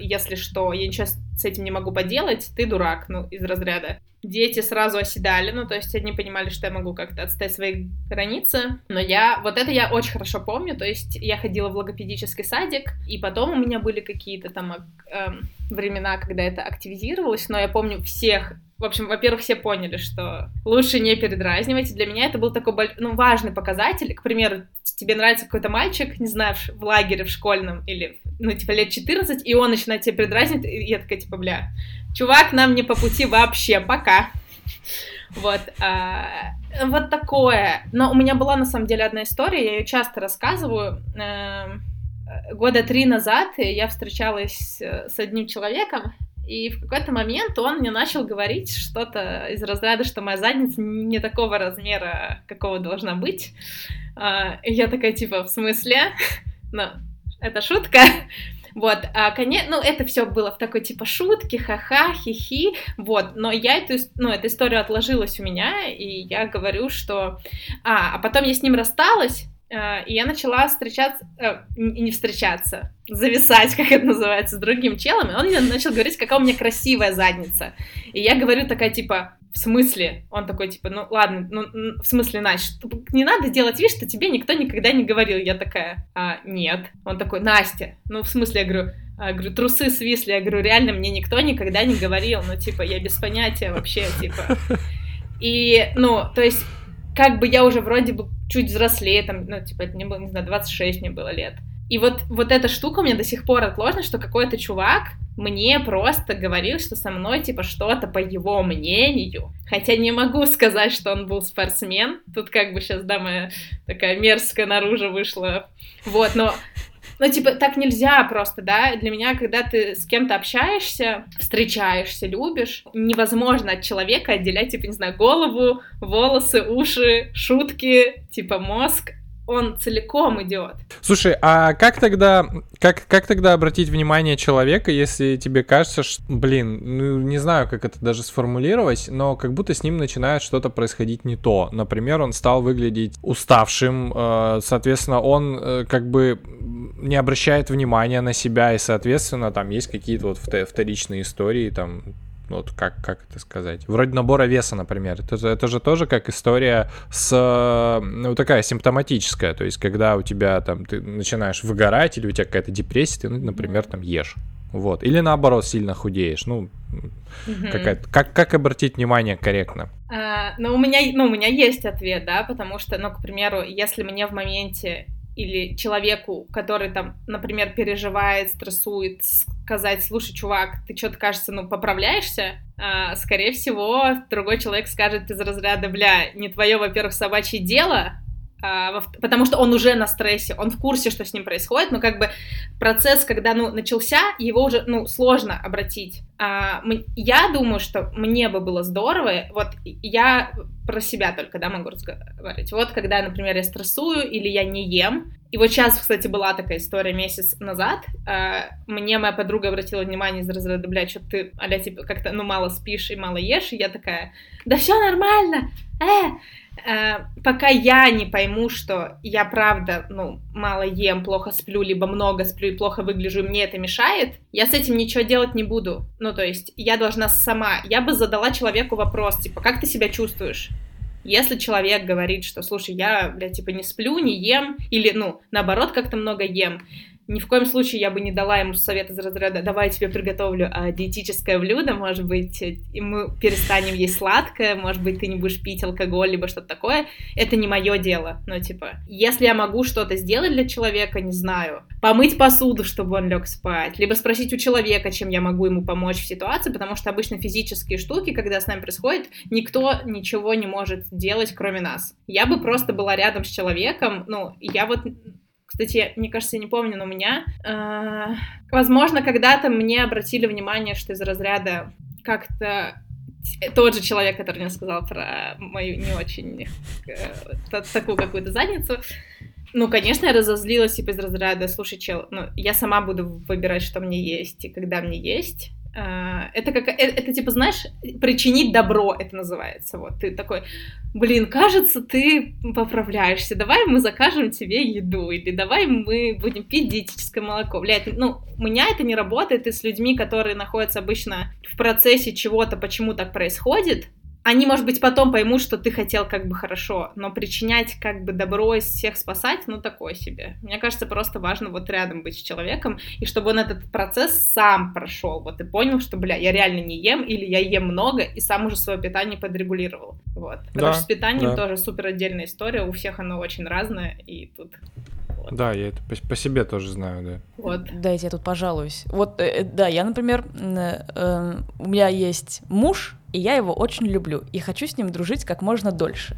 если что, я ничего с этим не могу поделать, ты дурак, ну, из разряда. Дети сразу оседали, ну, то есть они понимали, что я могу как-то отстоять свои границы, но я, вот это я очень хорошо помню, то есть я ходила в логопедический садик, и потом у меня были какие-то там э, времена, когда это активизировалось, но я помню всех, в общем, во-первых, все поняли, что лучше не передразнивать, и для меня это был такой, ну, важный показатель, к примеру, тебе нравится какой-то мальчик, не знаю, в лагере, в школьном, или, ну, типа, лет четырнадцать, и он начинает тебя передразнить, и я такая, типа, бля, чувак, нам не по пути вообще, пока. Вот, а, вот такое. Но у меня была, на самом деле, одна история, я ее часто рассказываю. Года три назад я встречалась с одним человеком, и в какой-то момент он мне начал говорить что-то из разряда, что моя задница не такого размера, какого должна быть. А, и я такая, типа, в смысле? Ну, это шутка. Вот, а, конечно, ну, это все было в такой, типа, шутке, ха-ха, хи-хи, вот, но я эту, ну, эту историю отложилась у меня, и я говорю, что... А, а потом я с ним рассталась, а, и я начала встречаться, а, не встречаться, зависать, как это называется, с другим челом, и он мне начал говорить, какая у меня красивая задница, и я говорю такая, типа... В смысле? Он такой, типа, ну ладно, ну в смысле, Настя, не надо делать вид, что тебе никто никогда не говорил. Я такая, а, нет. Он такой, Настя, ну в смысле, я говорю, я говорю, трусы свисли, я говорю, реально мне никто никогда не говорил, ну типа, я без понятия вообще, типа. И, ну, то есть, как бы я уже вроде бы чуть взрослее, там, ну типа, это мне было, не знаю, двадцать шесть мне было лет. И вот, вот эта штука у меня до сих пор отложена, что какой-то чувак мне просто говорил, что со мной, типа, что-то по его мнению. Хотя не могу сказать, что он был спортсмен. Тут как бы сейчас, да, моя такая мерзкая наружу вышла. Вот, но... Ну, типа, так нельзя просто, да, для меня, когда ты с кем-то общаешься, встречаешься, любишь, невозможно от человека отделять, типа, не знаю, голову, волосы, уши, шутки, типа, мозг. Он целиком идет. Слушай, а как тогда, как, как тогда обратить внимание человека, если тебе кажется, что, блин, ну не знаю, как это даже сформулировать, но как будто с ним начинает что-то происходить не то. Например, он стал выглядеть уставшим, соответственно, он как бы не обращает внимания на себя, и, соответственно, там есть какие-то вот вторичные истории, там... Вот как, как это сказать? Вроде набора веса, например. Это, это же тоже как история с... Ну, такая симптоматическая. То есть, когда у тебя там... Ты начинаешь выгорать, или у тебя какая-то депрессия, ты, ну, например, там ешь. Вот. Или наоборот, сильно худеешь. Ну, mm-hmm. какая-то... Как, как обратить внимание корректно? А, ну, у меня, ну, у меня есть ответ, да, потому что, ну, к примеру, если мне в моменте или человеку, который там, например, переживает, стрессует, сказать: слушай, чувак, ты что-то, кажется, ну, поправляешься, а, скорее всего, другой человек скажет из разряда: бля, не твое, во-первых, собачье дело, а, потому что он уже на стрессе, он в курсе, что с ним происходит, но как бы процесс, когда, ну, начался, его уже, ну, сложно обратить. А, я думаю, что мне бы было здорово, вот я... про себя только, да, могу разговаривать. Вот когда, например, я стрессую или я не ем. И вот сейчас, кстати, была такая история месяц назад. Мне моя подруга обратила внимание из разряда: бля, что ты, аля, типа, как-то, ну, мало спишь и мало ешь. И я такая: да все нормально. Э, пока я не пойму, что я правда, ну, мало ем, плохо сплю, либо много сплю и плохо выгляжу, и мне это мешает, я с этим ничего делать не буду. Ну, то есть, я должна сама. Я бы задала человеку вопрос, типа: как ты себя чувствуешь? Если человек говорит, что: слушай, я, бля, типа, не сплю, не ем, или, ну, наоборот, как-то много ем, ни в коем случае я бы не дала ему совет из разряда: давай я тебе приготовлю а, диетическое блюдо, может быть, и мы перестанем есть сладкое, может быть, ты не будешь пить алкоголь, либо что-то такое. Это не мое дело. Но, типа, если я могу что-то сделать для человека, не знаю, помыть посуду, чтобы он лег спать, либо спросить у человека, чем я могу ему помочь в ситуации, потому что обычно физические штуки, когда с нами происходит, никто ничего не может делать, кроме нас. Я бы просто была рядом с человеком, ну, я вот... Кстати, я, мне кажется, я не помню, но у меня... Э, возможно, когда-то мне обратили внимание, что из разряда как-то... Тот же человек, который мне сказал про мою не очень... Э, такую какую-то задницу. Ну, конечно, я разозлилась, типа, из разряда: слушай, чел, ну, я сама буду выбирать, что мне есть и когда мне есть. Э, это, как, это, это, типа, знаешь, причинить добро, это называется. Вот, ты такой... Блин, кажется, ты поправляешься. Давай мы закажем тебе еду. Или давай мы будем пить диетическое молоко. Блядь, ну, у меня это не работает. И с людьми, которые находятся обычно в процессе чего-то, почему так происходит, они, может быть, потом поймут, что ты хотел как бы хорошо. Но причинять как бы добро и всех спасать, ну, такое себе. Мне кажется, просто важно вот рядом быть с человеком. И чтобы он этот процесс сам прошел. Вот и понял, что, бля, я реально не ем. Или я ем много. И сам уже свое питание подрегулировал. Вот. Потому да, что с питанием да. тоже супер отдельная история. У всех оно очень разное. И тут... Вот. Да, я это по себе тоже знаю, да. Вот. Дайте, я тут пожалуюсь. Вот, да, я, например, у меня есть муж, и я его очень люблю, и хочу с ним дружить как можно дольше.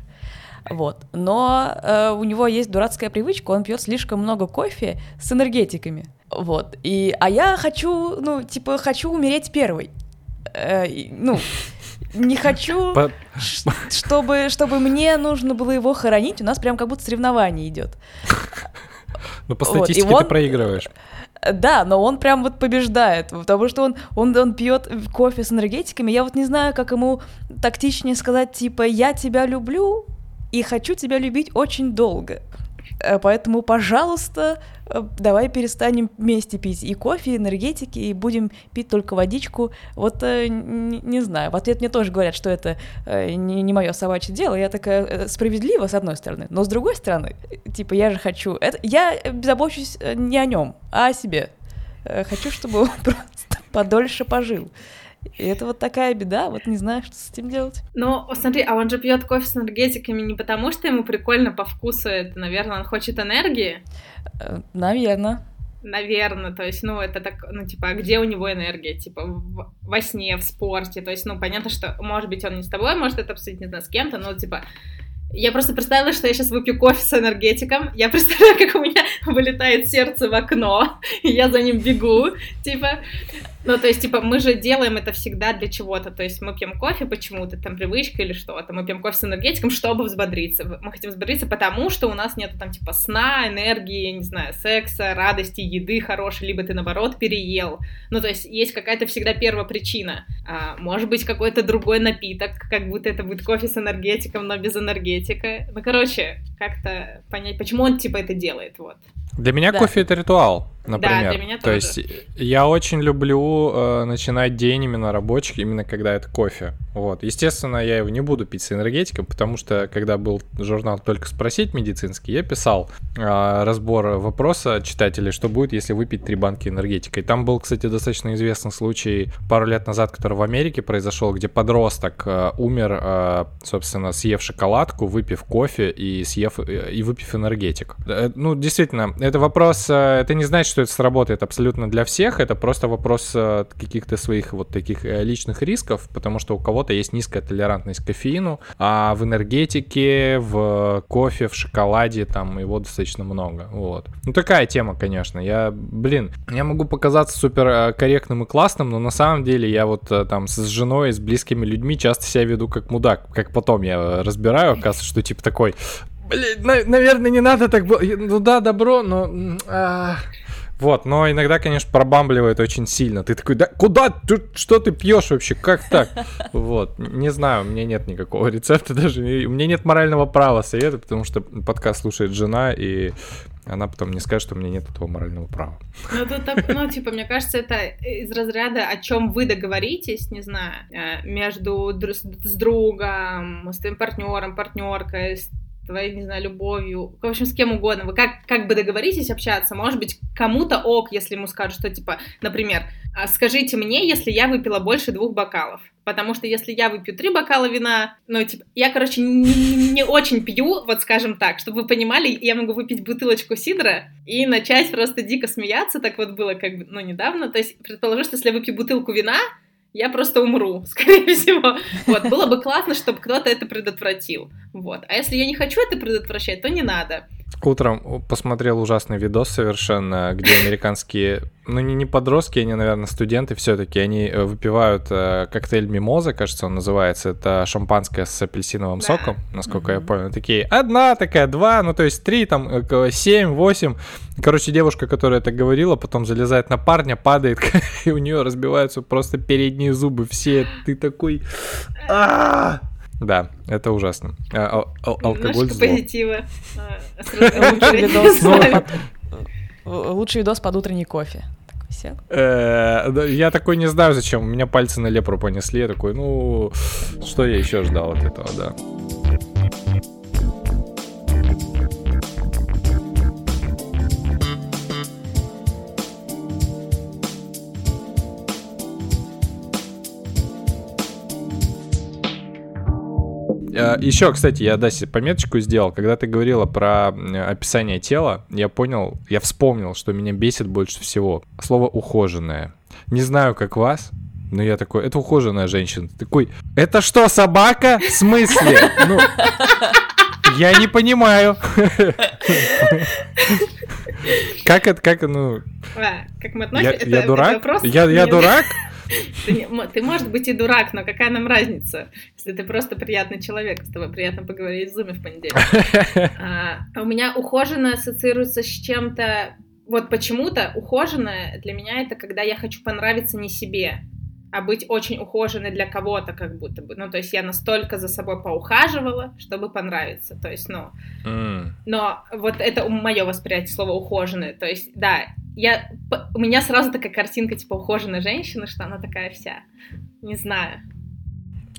Вот. Но э, у него есть дурацкая привычка, он пьет слишком много кофе с энергетиками. Вот. И, а я хочу, ну, типа, хочу умереть первой. Э, ну, не хочу, чтобы, чтобы мне нужно было его хоронить, у нас прям как будто соревнование идет. Ну, по статистике вот, он... ты проигрываешь. Да, но он прям вот побеждает, потому что он, он, он пьет кофе с энергетиками. Я вот не знаю, как ему тактичнее сказать, типа: я тебя люблю и хочу тебя любить очень долго. Поэтому, пожалуйста, давай перестанем вместе пить и кофе, и энергетики, и будем пить только водичку. Вот не, не знаю, в ответ мне тоже говорят, что это не, не мое собачье дело. Я такая: справедливо, с одной стороны, но с другой стороны, типа, я же хочу это, я забочусь не о нем, а о себе. Хочу, чтобы он просто подольше пожил. И это вот такая беда, вот не знаю, что с этим делать. Ну, смотри, а он же пьет кофе с энергетиками не потому, что ему прикольно по вкусу это, наверное, он хочет энергии? Наверное. Наверное, то есть, ну, это так, ну, типа, а где у него энергия? Типа, в, во сне, в спорте, то есть, ну, понятно, что, может быть, он не с тобой, может это обсудить, не знаю, с кем-то, но, типа... Я просто представила, что я сейчас выпью кофе с энергетиком. Я представляю, как у меня вылетает сердце в окно, и я за ним бегу, типа. Ну, то есть, типа, мы же делаем это всегда для чего-то. То есть мы пьем кофе почему-то, там, привычка или что-то. Мы пьем кофе с энергетиком, чтобы взбодриться. Мы хотим взбодриться, потому что у нас нету, там, типа, сна, энергии, не знаю, секса, радости, еды хорошей, либо ты, наоборот, переел. Ну, то есть есть какая-то всегда первая причина. А, может быть, какой-то другой напиток, как будто это будет кофе с энергетиком, но без энергетики. Ну, короче, как-то понять, почему он, типа, это делает, вот. Для меня да. кофе — это ритуал, например. Да, для меня тоже. То есть я очень люблю э, начинать день именно рабочий, именно когда это кофе. Вот. Естественно, я его не буду пить с энергетиком, потому что, когда был журнал «Только спросить» медицинский, я писал э, разбор вопроса читателей, что будет, если выпить три банки энергетика. И там был, кстати, достаточно известный случай пару лет назад, который в Америке произошел, где подросток э, умер, э, собственно, съев шоколадку, выпив кофе и, съев, э, и выпив энергетик. Э, ну, действительно, это вопрос... Э, это не значит, что это сработает абсолютно для всех, это просто вопрос э, каких-то своих вот таких э, личных рисков, потому что у кого есть низкая толерантность к кофеину, а в энергетике, в кофе, в шоколаде там его достаточно много, вот. Ну такая тема, конечно, я, блин, я могу показаться супер корректным и классным, но на самом деле я вот там с женой, с близкими людьми часто себя веду как мудак, как потом я разбираю, оказывается, что типа такой, блин, на- наверное, не надо так было, ну да, добро, но... А- Вот, но иногда, конечно, пробамбливает очень сильно. Ты такой, да куда? Ты, что ты пьешь вообще? Как так? Вот, не знаю, у меня нет никакого рецепта даже. У меня нет морального права совета, потому что подкаст слушает жена, и она потом не скажет, что у меня нет этого морального права. Ну, тут, ну, типа, мне кажется, это из разряда, о чем вы договоритесь, не знаю, между с другом, с твоим партнером, партнеркой, с твоей, не знаю, любовью, в общем, с кем угодно, вы как, как бы договоритесь общаться, может быть, кому-то ок, если ему скажут, что, типа, например, скажите мне, если я выпила больше двух бокалов, потому что если я выпью три бокала вина, ну, типа, я, короче, не, не очень пью, вот скажем так, чтобы вы понимали, я могу выпить бутылочку сидра и начать просто дико смеяться, так вот было, как бы, ну, недавно, то есть, предположу, что если я выпью бутылку вина, я просто умру, скорее всего. Вот, было бы классно, чтобы кто-то это предотвратил. Вот. А если я не хочу это предотвращать, то не надо. Утром посмотрел ужасный видос совершенно, где американские, ну не, не подростки, они, наверное, студенты все-таки, они выпивают э, коктейль «Мимоза», кажется, он называется, это шампанское с апельсиновым да. соком, насколько mm-hmm. я понял, такие одна, такая два, ну то есть три, там семь, восемь. Короче, девушка, которая это говорила, потом залезает на парня, падает, и у нее разбиваются просто передние зубы все. Ты такой... А-а-а! Да, это ужасно. А, а, алкоголь немножко зло. Позитива. Лучший видос под утренний кофе. Я такой не знаю зачем, у меня пальцы на лепру понесли. Я такой, ну, что я еще ждал от этого, да. Еще, кстати, я, да, себе пометочку сделал. Когда ты говорила про описание тела, я понял, я вспомнил, что меня бесит больше всего слово «ухоженное». Не знаю, как вас, но я такой, это ухоженная женщина. Ты такой, это что, собака? В смысле? Ну, я не понимаю. Как это, как, ну... Как мы относимся? Я дурак? Я дурак? Ты, ты, может быть, и дурак, но какая нам разница, если ты просто приятный человек, с тобой приятно поговорить в зуме в понедельник. А, у меня ухоженное ассоциируется с чем-то... Вот почему-то ухоженное для меня это когда я хочу понравиться не себе, а быть очень ухоженной для кого-то как будто бы. Ну, то есть я настолько за собой поухаживала, чтобы понравиться. То есть, ну... Mm. Но вот это мое восприятие слова «ухоженное». То есть, да... Я, у меня сразу такая картинка, типа, ухоженная женщина, что она такая вся, не знаю.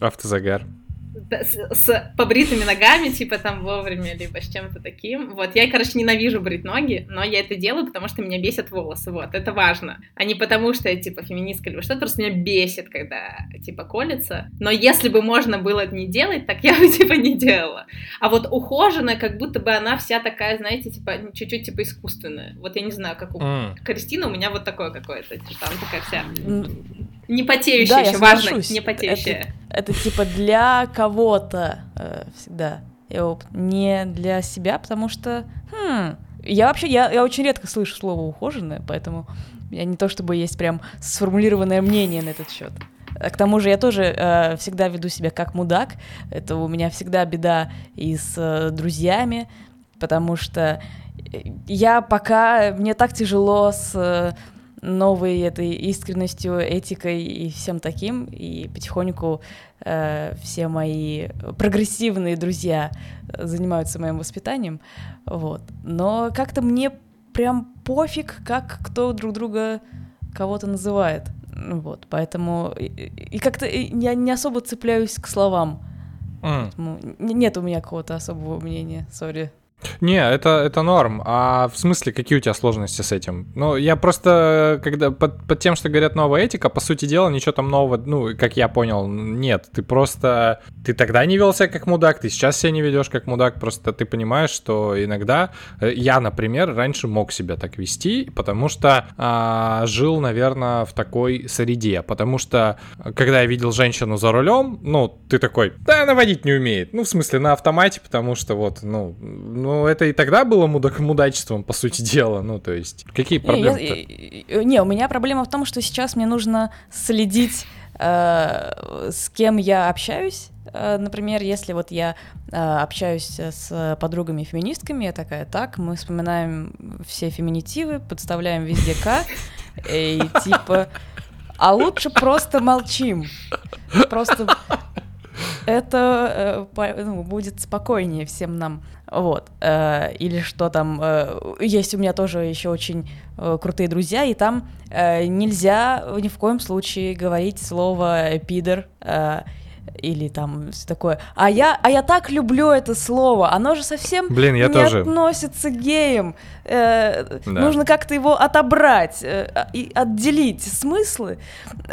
Автозагар. Да, с, с побритыми ногами, типа, там, вовремя, либо с чем-то таким. Вот, я, короче, ненавижу брить ноги, но я это делаю, потому что меня бесят волосы, вот, это важно. А не потому, что я, типа, феминистка или что-то, просто меня бесит, когда, типа, колется. Но если бы можно было это не делать, так я бы, типа, не делала. А вот ухоженная, как будто бы она вся такая, знаете, типа, чуть-чуть, типа, искусственная. Вот я не знаю, как у mm. Кристины, у меня вот такое какое-то, типа, она такая вся... Не потеющая, да, еще важно, не потеющая. Это, это типа для кого-то э, всегда, не для себя, потому что хм, я вообще я, я очень редко слышу слово ухоженное, поэтому у меня не то чтобы есть прям сформулированное мнение на этот счет. К тому же я тоже э, всегда веду себя как мудак, это у меня всегда беда и с э, друзьями, потому что я пока мне так тяжело с э, новой этой искренностью, этикой и всем таким, и потихоньку э, все мои прогрессивные друзья занимаются моим воспитанием, вот. Но как-то мне прям пофиг, как кто друг друга кого-то называет. Вот, поэтому... И, и как-то я не особо цепляюсь к словам. Mm. Нет у меня какого-то особого мнения, сори. Не, это, это норм. А в смысле, какие у тебя сложности с этим? Ну, я просто, когда под, под тем, что говорят новая этика, по сути дела, ничего там нового, ну, как я понял, нет. Ты просто, ты тогда не вел себя как мудак, ты сейчас себя не ведешь как мудак, просто ты понимаешь, что иногда я, например, раньше мог себя так вести, потому что а, жил, наверное, в такой среде, потому что, когда я видел женщину за рулем, ну, ты такой, да, она водить не умеет, ну, в смысле, на автомате, потому что вот, ну, ну, Ну, это и тогда было мудак- мудачеством, по сути дела. Ну, то есть, какие проблемы-то? Не, у меня проблема в том, что сейчас мне нужно следить, э, с кем я общаюсь. Э, например, если вот я э, общаюсь с подругами-феминистками, я такая, так, мы вспоминаем все феминитивы, подставляем везде «к», и типа... А лучше просто молчим. Просто... Это ну, будет спокойнее всем нам, вот. Или что там, есть у меня тоже еще очень крутые друзья, и там нельзя ни в коем случае говорить слово «пидор», или там все такое. А я, а я так люблю это слово. Оно же совсем Блин, я не тоже. относится к геям. Э, да. Нужно как-то его отобрать э, и отделить смыслы.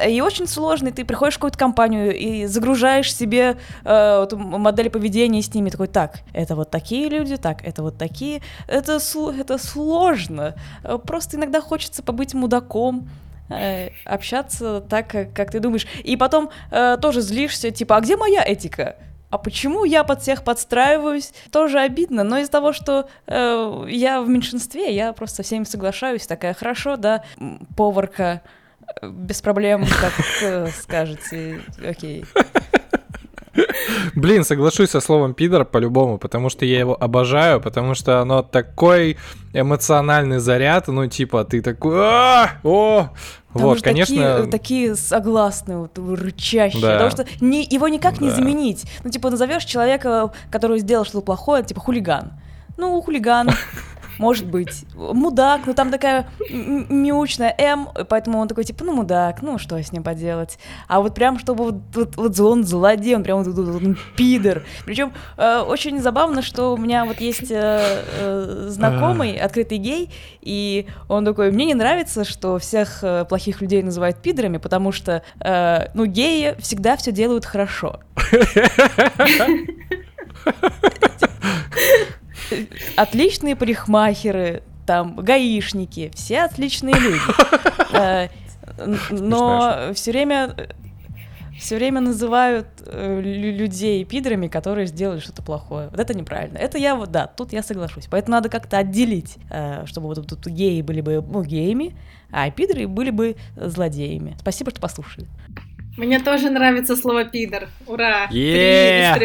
И очень сложно. И ты приходишь в какую-то компанию и загружаешь себе э, вот, модель поведения с ними. Такой, так, это вот такие люди, так, это вот такие. Это, это сложно. Просто иногда хочется побыть мудаком. Общаться так, как ты думаешь. И потом э, тоже злишься, типа, а где моя этика? А почему я под всех подстраиваюсь? Тоже обидно, но из-за того, что э, я в меньшинстве, я просто со всеми соглашаюсь. Такая, хорошо, да, поварка, без проблем, как э, скажете, окей. Блин, соглашусь со словом «пидор» по-любому, потому что я его обожаю, потому что оно такой эмоциональный заряд, ну типа ты такой «О!» Там вот, конечно... такие, такие согласные, вот, рычащие, да. Потому что не, его никак да. не заменить. Ну типа назовешь человека, который сделал что-то плохое, типа хулиган. Ну, хулиган... Может быть. Мудак, ну там такая мяучная М, поэтому он такой, типа, ну мудак, ну что с ним поделать. А вот прям, чтобы вот, вот, вот он злодей, он прям вот, вот, вот, он пидор. Причем э, очень забавно, что у меня вот есть э, э, знакомый, открытый гей, и он такой, мне не нравится, что всех э, плохих людей называют пидорами, потому что, э, ну, геи всегда все делают хорошо. Отличные парикмахеры, там, гаишники, все отличные люди. Но все время, все время называют людей пидорами, которые сделали что-то плохое. Вот это неправильно. Это я, да, тут я соглашусь. Поэтому надо как-то отделить, чтобы вот тут геи были бы, ну, геями, а пидоры были бы злодеями. Спасибо, что послушали. Мне тоже нравится слово «пидор». Ура! Yeah! Три из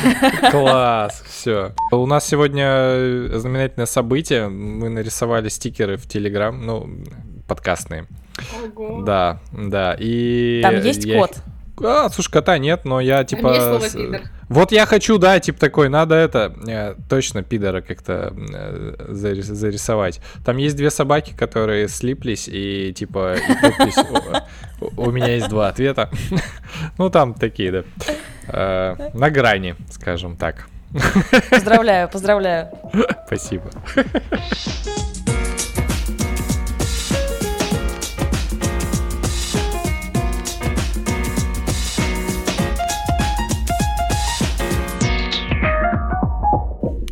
трех. Класс! Все. У нас сегодня знаменательное событие. Мы нарисовали стикеры в Телеграм, ну, подкастные. Ого! Да, да. И там есть я... код. А, слушай, кота нет, но я типа... Там есть слово «пидор». Вот я хочу, да, типа такой, надо это, точно пидора как-то зарисовать. Там есть две собаки, которые слиплись, и типа, и у меня есть два ответа. Ну, там такие, да, на грани, скажем так. Поздравляю, поздравляю. Спасибо.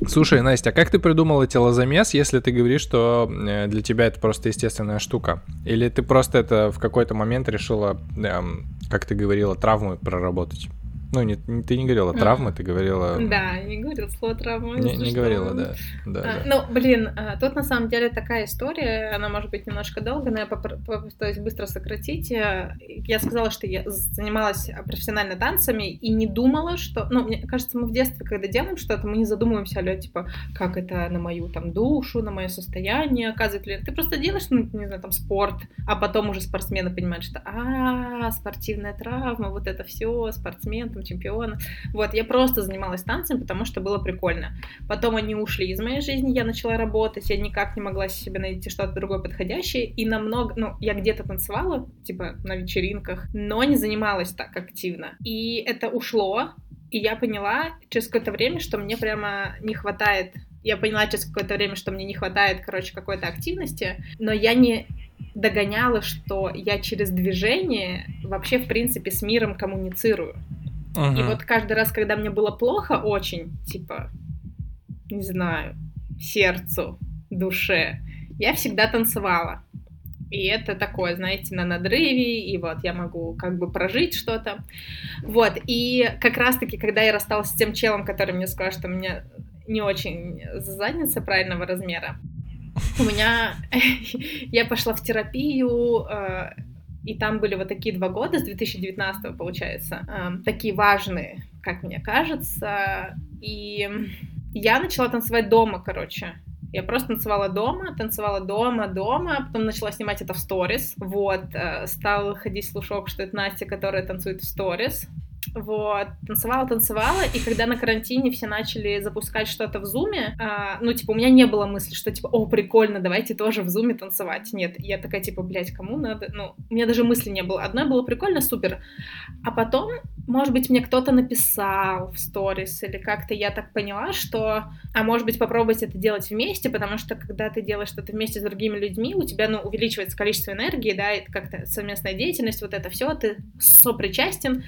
Слушай, Настя, а как ты придумала телозамес, если ты говоришь, что для тебя это просто естественная штука? Или ты просто это в какой-то момент решила, эм, как ты говорила, травмы проработать? Ну, не, не, ты не говорила травмы, ты говорила... Да, не говорила слово травма. Не, не говорила, да. да, а, да. Ну, блин, тут на самом деле такая история, она может быть немножко долгая, но я попытаюсь быстро сократить. Я сказала, что я занималась профессионально танцами и не думала, что... Ну, мне кажется, мы в детстве, когда делаем что-то, мы не задумываемся, алё, типа, как это на мою там душу, на мое состояние оказывает ли... Ты просто делаешь, ну, не знаю, там, спорт, а потом уже спортсмены понимают, что а спортивная травма, вот это все, спортсмен... там чемпиона. Вот, я просто занималась танцем, потому что было прикольно. Потом они ушли из моей жизни, я начала работать, я никак не могла себе найти что-то другое подходящее, и намного, ну, я где-то танцевала, типа, на вечеринках, но не занималась так активно. И это ушло, и я поняла через какое-то время, что мне прямо не хватает, я поняла через какое-то время, что мне не хватает, короче, какой-то активности, но я не догоняла, что я через движение вообще, в принципе, с миром коммуницирую. Ага. И вот каждый раз, когда мне было плохо очень, типа, не знаю, сердцу, душе, я всегда танцевала. И это такое, знаете, на надрыве, и вот я могу как бы прожить что-то. Вот, и как раз-таки, когда я рассталась с тем челом, который мне сказал, что у меня не очень задница правильного размера, у меня... я пошла в терапию, и там были вот такие два года, с две тысячи девятнадцатого, получается, такие важные, как мне кажется, и я начала танцевать дома, короче. Я просто танцевала дома, танцевала дома, дома, потом начала снимать это в сторис, вот, стал ходить слушок, что это Настя, которая танцует в сторис, вот, танцевала, танцевала, и когда на карантине все начали запускать что-то в зуме, ну, типа, у меня не было мысли, что, типа, о, прикольно, давайте тоже в зуме танцевать, нет, я такая, типа, блядь, кому надо, ну, у меня даже мысли не было, одной было прикольно, супер, а потом, может быть, мне кто-то написал в сторис, или как-то я так поняла, что, а может быть, попробовать это делать вместе, потому что, когда ты делаешь что-то вместе с другими людьми, у тебя, ну, увеличивается количество энергии, да, и как-то совместная деятельность, вот это все, ты сопричастен.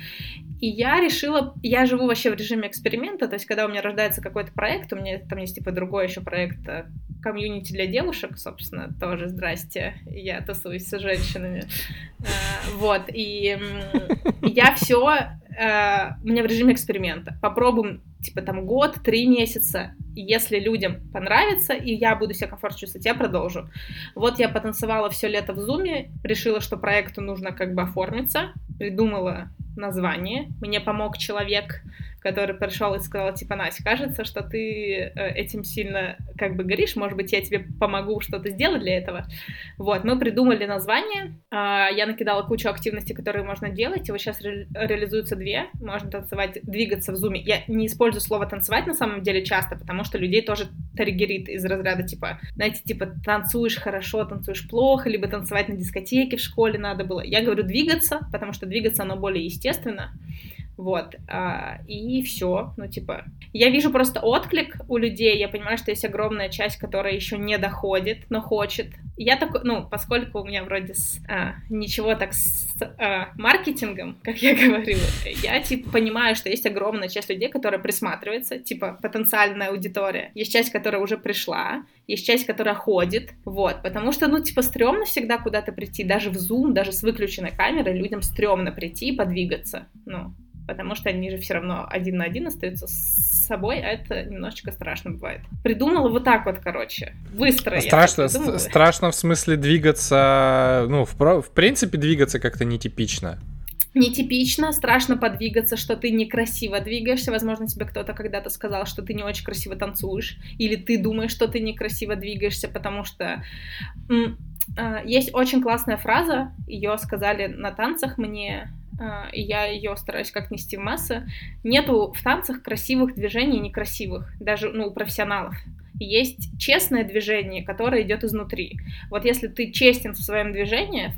И я решила, я живу вообще в режиме эксперимента, то есть когда у меня рождается какой-то проект, у меня там есть типа другой еще проект, комьюнити для девушек, собственно, тоже, здрасте, я тусуюсь с женщинами, вот, и я все, у меня в режиме эксперимента, попробуем, типа там год, три месяца, если людям понравится, и я буду себя комфортно чувствовать, я продолжу. Вот я потанцевала все лето в зуме, решила, что проекту нужно как бы оформиться, придумала название. Мне помог человек, который пришел и сказал, типа, Настя, кажется, что ты этим сильно как бы горишь, может быть, я тебе помогу что-то сделать для этого. Вот, мы придумали название, я накидала кучу активностей, которые можно делать, и вот сейчас ре- реализуются две. Можно танцевать, двигаться в зуме. Я не использую слово «танцевать» на самом деле часто, потому что людей тоже триггерит из разряда, типа, знаете, типа, танцуешь хорошо, танцуешь плохо, либо танцевать на дискотеке в школе надо было. Я говорю «двигаться», потому что двигаться оно более естественно. Вот, и все, ну, типа, я вижу просто отклик у людей, я понимаю, что есть огромная часть, которая еще не доходит, но хочет. Я такой, ну, поскольку у меня вроде с, а, ничего так с а, маркетингом, как я говорила, я, типа, понимаю, что есть огромная часть людей, которая присматривается, типа, потенциальная аудитория. Есть часть, которая уже пришла, есть часть, которая ходит, вот, потому что, ну, типа, стрёмно всегда куда-то прийти, даже в Zoom, даже с выключенной камерой людям стрёмно прийти и подвигаться, ну. Потому что они же все равно один на один остаются с собой, а это немножечко страшно бывает. Придумала вот так вот, короче, быстро. Страшно, ст- страшно в смысле двигаться, ну, в, в принципе, двигаться как-то нетипично. Нетипично, страшно подвигаться, что ты некрасиво двигаешься. Возможно, тебе кто-то когда-то сказал, что ты не очень красиво танцуешь, или ты думаешь, что ты некрасиво двигаешься, потому что... М- э- есть очень классная фраза, ее сказали на танцах мне... и я ее стараюсь как нести в массы, нету в танцах красивых движений и некрасивых, даже, ну, у профессионалов. Есть честное движение, которое идет изнутри. Вот если ты честен в своем движении,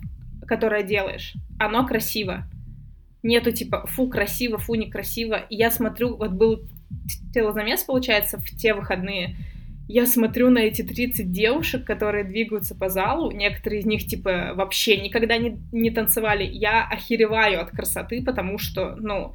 которое делаешь, оно красиво. Нету типа фу, красиво, фу, некрасиво. И я смотрю, вот был телозамес, получается, в те выходные, я смотрю на эти тридцать девушек, которые двигаются по залу, некоторые из них, типа, вообще никогда не, не танцевали, я охереваю от красоты, потому что, ну,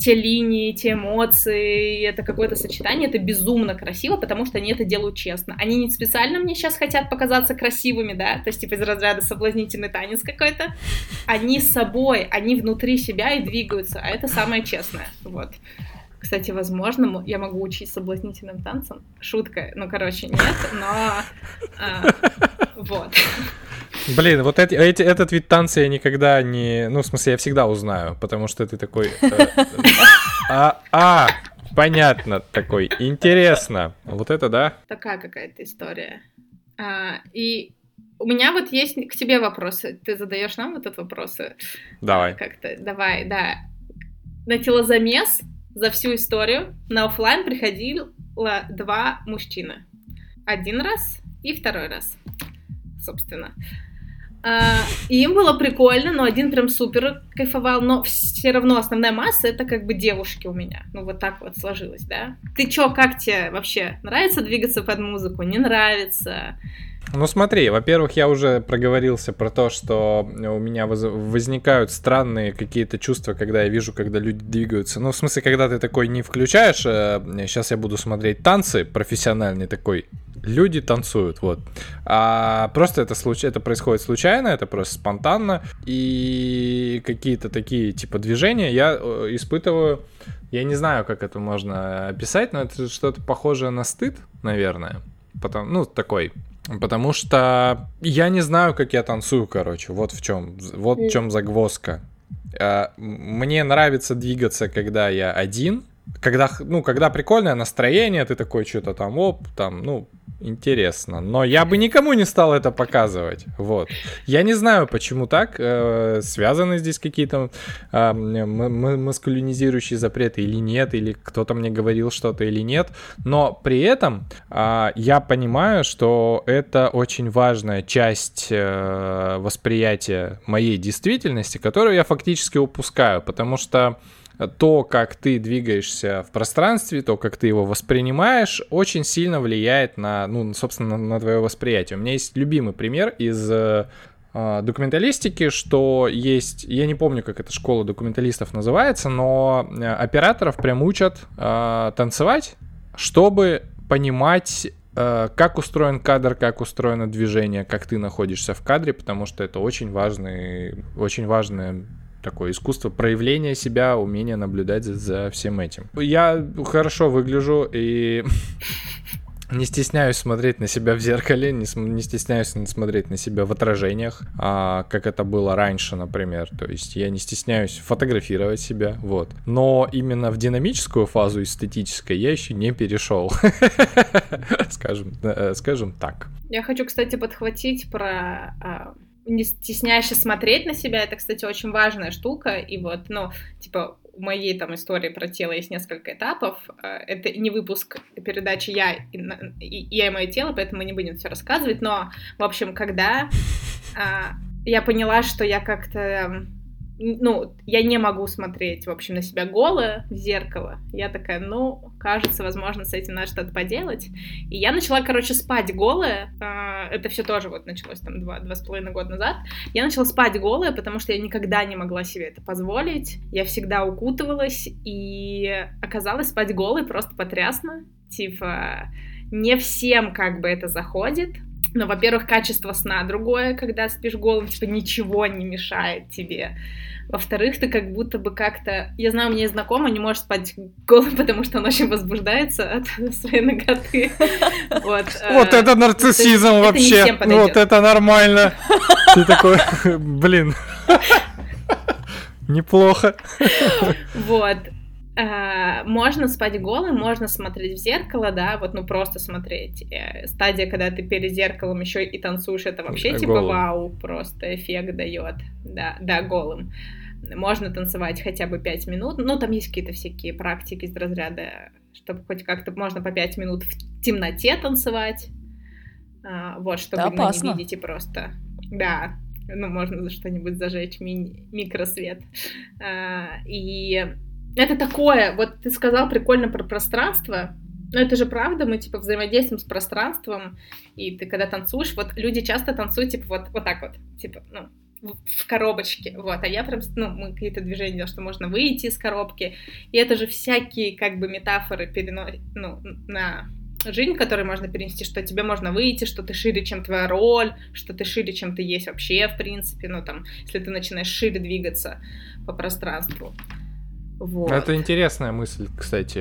те линии, те эмоции, это какое-то сочетание, это безумно красиво, потому что они это делают честно. Они не специально мне сейчас хотят показаться красивыми, да, то есть, типа, из разряда соблазнительный танец какой-то, они с собой, они внутри себя и двигаются, а это самое честное, вот. Кстати, возможно, я могу учить соблазнительным танцам. Шутка. Ну, короче, нет, но... А, вот. Блин, вот эти, эти, этот вид танца я никогда не... Ну, в смысле, я всегда узнаю, потому что ты такой... А, а, понятно, такой. Интересно. Вот это да. Такая какая-то история. А, и... У меня вот есть к тебе вопросы. Ты задаешь нам вот этот вопрос. Давай. Как-то, давай, да. На телозамес за всю историю на офлайн приходило два мужчины. Один раз и второй раз, собственно. Им было прикольно, но один прям супер кайфовал, но все равно основная масса — это как бы девушки у меня. Ну, вот так вот сложилось, да? Ты чё, как тебе вообще? Нравится двигаться под музыку? Не нравится? Ну, смотри, во-первых, я уже проговорился про то, что у меня воз- возникают странные какие-то чувства, когда я вижу, когда люди двигаются. Ну, в смысле, когда ты такой не включаешь, э, сейчас я буду смотреть танцы профессиональные, такой, люди танцуют, вот. А просто это, случ- это происходит случайно, это просто спонтанно, и какие-то такие, типа, движения я испытываю, я не знаю, как это можно описать, но это что-то похожее на стыд, наверное, потом, ну, такой... Потому что я не знаю, как я танцую, короче, вот в чем, вот в чем загвоздка. Мне нравится двигаться, когда я один, когда, ну, когда прикольное настроение, ты такой что-то там, оп, там, ну, интересно. Но я бы никому не стал это показывать, вот. Я не знаю, почему так, связаны здесь какие-то маскулинизирующие запреты или нет, или кто-то мне говорил что-то или нет. Но при этом я понимаю, что это очень важная часть восприятия моей действительности, которую я фактически упускаю, потому что то, как ты двигаешься в пространстве, то, как ты его воспринимаешь, очень сильно влияет на, ну, собственно, на твое восприятие. У меня есть любимый пример из э, документалистики, что есть, я не помню, как эта школа документалистов называется, но операторов прям учат э, танцевать, чтобы понимать, э, как устроен кадр, как устроено движение, как ты находишься в кадре, потому что это очень важный, очень важное такое искусство проявления себя, умение наблюдать за, за всем этим. Я хорошо выгляжу и не стесняюсь смотреть на себя в зеркале, не, не стесняюсь смотреть на себя в отражениях, а, как это было раньше, например. То есть я не стесняюсь фотографировать себя, вот. Но именно в динамическую фазу эстетической я еще не перешел, скажем так. Я хочу, кстати, подхватить про... не стесняешься смотреть на себя, это, кстати, очень важная штука, и вот, ну, типа, в моей там истории про тело есть несколько этапов, это не выпуск передачи «Я и, и, я и мое тело», поэтому мы не будем все рассказывать, но, в общем, когда а, я поняла, что я как-то, ну, я не могу смотреть, в общем, на себя голая в зеркало, я такая, ну, кажется, возможно, с этим надо что-то поделать. И я начала, короче, спать голая. Это все тоже вот началось там два, два с половиной года назад. Я начала спать голая, потому что я никогда не могла себе это позволить. Я всегда укутывалась, и оказалось, спать голой просто потрясно. Типа, не всем как бы это заходит. Но, во-первых, качество сна другое, когда спишь голым, типа, ничего не мешает тебе. Во-вторых, ты как будто бы как-то... Я знаю, у меня есть знакомая, не может спать голым, потому что он очень возбуждается от своей наготы. Вот это нарциссизм вообще! Вот это нормально! Ты такой, блин, неплохо. Вот. Можно спать голым, можно смотреть в зеркало, да, вот, ну, просто смотреть. Стадия, когда ты перед зеркалом еще и танцуешь, это вообще голым. Типа вау, просто эффект дает, да, да, голым. Можно танцевать хотя бы пять минут, ну, там есть какие-то всякие практики из разряда, чтобы хоть как-то можно по пять минут в темноте танцевать, вот, чтобы да, ну, не видеть и просто, да, ну, можно за что-нибудь зажечь ми- микросвет, и... Это такое, вот ты сказал прикольно про пространство, но это же правда, мы, типа, взаимодействуем с пространством, и ты, когда танцуешь, вот люди часто танцуют, типа, вот, вот так вот, типа, ну, в коробочке, вот, а я прям, ну, мы какие-то движения делаем, что можно выйти из коробки, и это же всякие, как бы, метафоры переносят, ну, на... жизнь, которую можно перенести, что тебе можно выйти, что ты шире, чем твоя роль, что ты шире, чем ты есть вообще, в принципе, ну, там, если ты начинаешь шире двигаться по пространству. Вот. Это интересная мысль, кстати.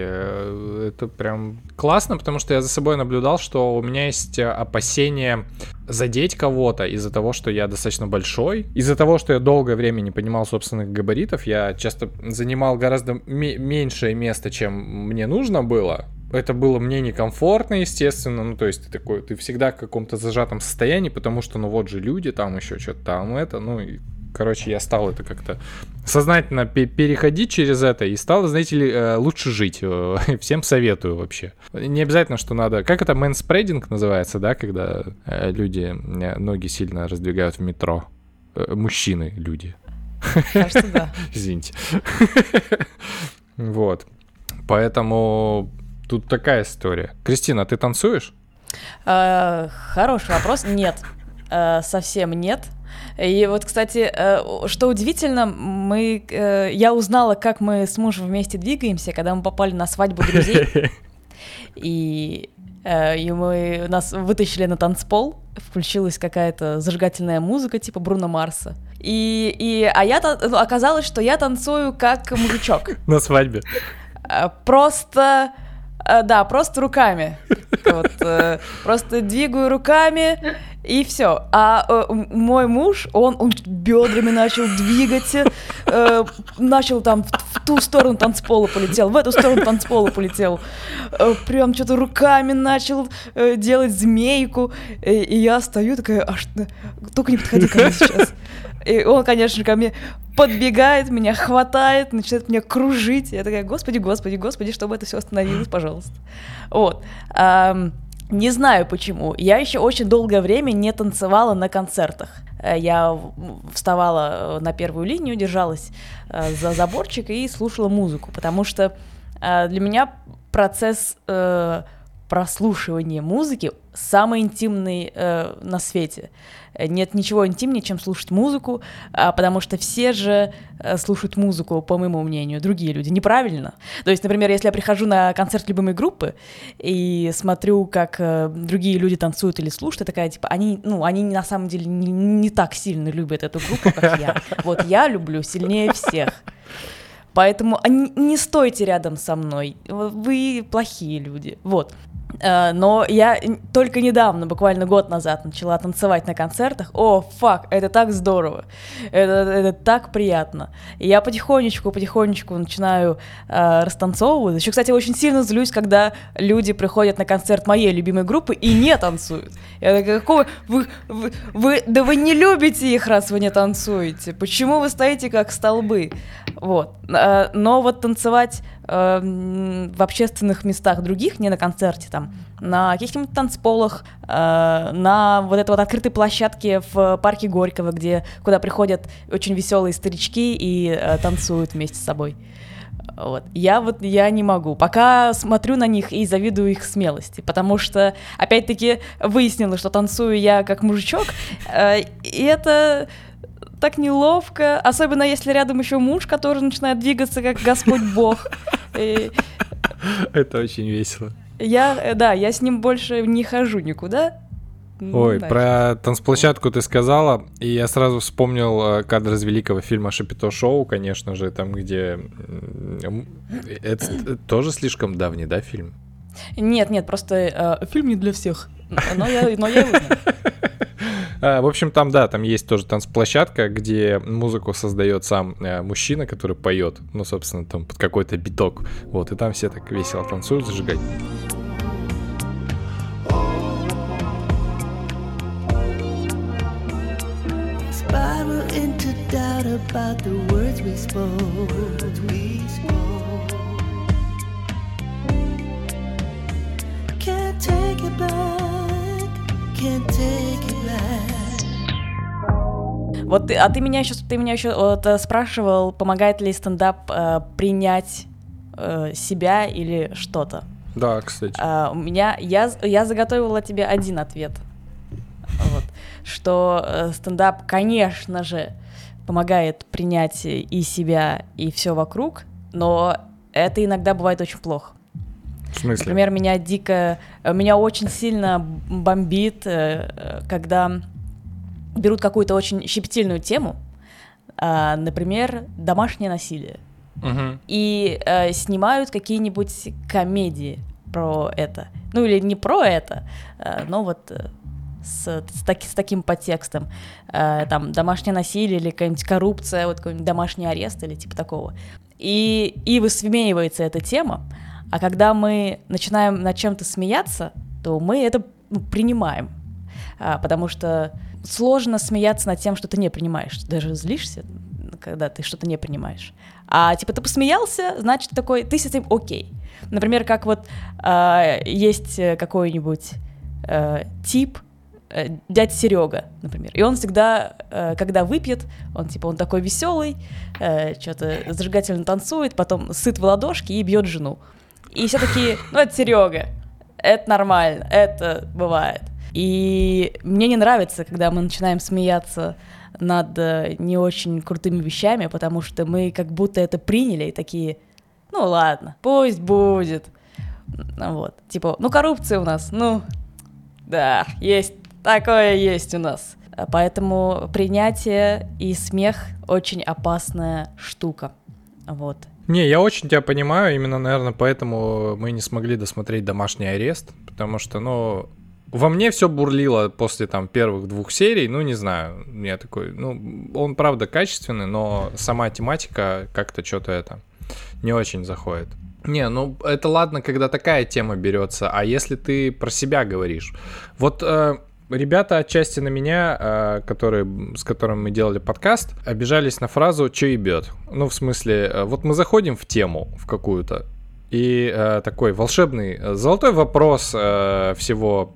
Это прям классно, потому что я за собой наблюдал, что у меня есть опасение задеть кого-то из-за того, что я достаточно большой, из-за того, что я долгое время не понимал собственных габаритов. Я часто занимал гораздо м- меньшее место, чем мне нужно было. Это было мне некомфортно, естественно, ну, то есть ты такой, ты всегда в каком-то зажатом состоянии, потому что, ну, вот же люди, там еще что-то, там это, ну, и короче, я стал это как-то сознательно переходить через это и стал, знаете ли, лучше жить. Всем советую вообще. Не обязательно, что надо... Как это, мэнспрединг называется, да, когда люди ноги сильно раздвигают в метро? Мужчины, люди. Кажется, да. Извините. Вот. Поэтому тут такая история. Кристина, ты танцуешь? Хороший вопрос. Нет. Совсем нет. И вот, кстати, что удивительно, мы, я узнала, как мы с мужем вместе двигаемся, когда мы попали на свадьбу друзей, и, и мы, нас вытащили на танцпол, включилась какая-то зажигательная музыка типа Бруно Марса, и, и, а я, оказалось, что я танцую как мужичок. На свадьбе? Просто... Да, просто руками. Вот, э, просто двигаю руками, и все. А э, мой муж, он, он бедрами начал двигать, э, начал там в, в ту сторону танцпола полетел, в эту сторону танцпола полетел. Э, прям что-то руками начал э, делать змейку. И, и я стою такая, а что... только не подходи ко мне сейчас. И он, конечно, ко мне подбегает, меня хватает, начинает меня кружить. Я такая, господи, господи, господи, чтобы это все остановилось, пожалуйста. Вот. Эм, не знаю почему. Я еще очень долгое время не танцевала на концертах. Я вставала на первую линию, держалась за заборчик и слушала музыку, потому что для меня процесс прослушивания музыки самый интимный э, на свете. Нет ничего интимнее, чем слушать музыку, а, потому что все же э, слушают музыку, по моему мнению, другие люди. Неправильно. То есть, например, если я прихожу на концерт любимой группы и смотрю, как э, другие люди танцуют или слушают, я такая, типа, они, ну, они на самом деле не, не так сильно любят эту группу, как я. Вот я люблю сильнее всех. Поэтому не стойте рядом со мной, вы плохие люди, вот. Но я только недавно, буквально год назад, начала танцевать на концертах. О, фак, это так здорово, это, это так приятно. И я потихонечку-потихонечку начинаю э, растанцовывать. Еще, кстати, очень сильно злюсь, когда люди приходят на концерт моей любимой группы и не танцуют. Я такая, какого... Вы, вы, вы, да вы не любите их, раз вы не танцуете. Почему вы стоите как столбы? Вот. Но вот танцевать э, в общественных местах других, не на концерте, там, на каких-нибудь танцполах, э, на вот этой вот открытой площадке в парке Горького, где, куда приходят очень веселые старички и э, танцуют вместе с собой. Вот. Я вот, я не могу. Пока смотрю на них и завидую их смелости, потому что, опять-таки, выяснила, что танцую я как мужичок, э, и это... так неловко, особенно если рядом еще муж, который начинает двигаться как Господь Бог. И... Это очень весело. Я, да, я с ним больше не хожу никуда. Ой, дальше. Про танцплощадку ты сказала, и я сразу вспомнил кадр из великого фильма «Шапито Шоу», конечно же, там где... Это тоже слишком давний, да, фильм? Нет, нет, просто э, фильм не для всех, но я, но я его знаю. В общем, там, да, там есть тоже танцплощадка, где музыку создает сам мужчина, который поет, ну, собственно, там под какой-то биток, вот, и там все так весело танцуют, зажигают. Вот, а ты меня еще, ты меня еще вот, спрашивал, помогает ли стендап э, принять э, себя или что-то. Да, кстати. А, у меня, я, я заготовила тебе один ответ, вот, что э, стендап, конечно же, помогает принять и себя, и все вокруг, но это иногда бывает очень плохо. В смысле? Например, меня дико, меня очень сильно бомбит, когда берут какую-то очень щепетильную тему, например, домашнее насилие, угу. и снимают какие-нибудь комедии про это. Ну или не про это, но вот с, с, таки, с таким подтекстом. Там домашнее насилие или какая-нибудь коррупция, вот какой-нибудь домашний арест или типа такого. И, и высмеивается эта тема. А когда мы начинаем над чем-то смеяться, то мы это принимаем, потому что сложно смеяться над тем, что ты не принимаешь. Даже злишься, когда ты что-то не принимаешь. А типа ты посмеялся, значит, такой, ты с этим окей. Например, как вот э, есть какой-нибудь э, тип, э, дядя Серега, например. И он всегда, э, когда выпьет, он типа он такой веселый, э, что-то зажигательно танцует, потом сыт в ладошки и бьет жену. И все такие, ну это Серега, это нормально, это бывает. И мне не нравится, когда мы начинаем смеяться над не очень крутыми вещами, потому что мы как будто это приняли и такие, ну ладно, пусть будет. Вот, типа, ну коррупция у нас, ну да, есть, такое есть у нас. Поэтому принятие и смех очень опасная штука, вот. Не, я очень тебя понимаю, именно, наверное, поэтому мы не смогли досмотреть «Домашний арест», потому что, ну, во мне все бурлило после, там, первых двух серий, ну, не знаю, я такой, ну, он, правда, качественный, но сама тематика как-то что-то это не очень заходит. Не, ну, это ладно, когда такая тема берется, а если ты про себя говоришь, вот... Э- Ребята отчасти на меня, которые, с которыми мы делали подкаст, обижались на фразу «чё ебёт?». Ну, в смысле, вот мы заходим в тему в какую-то, и такой волшебный, золотой вопрос всего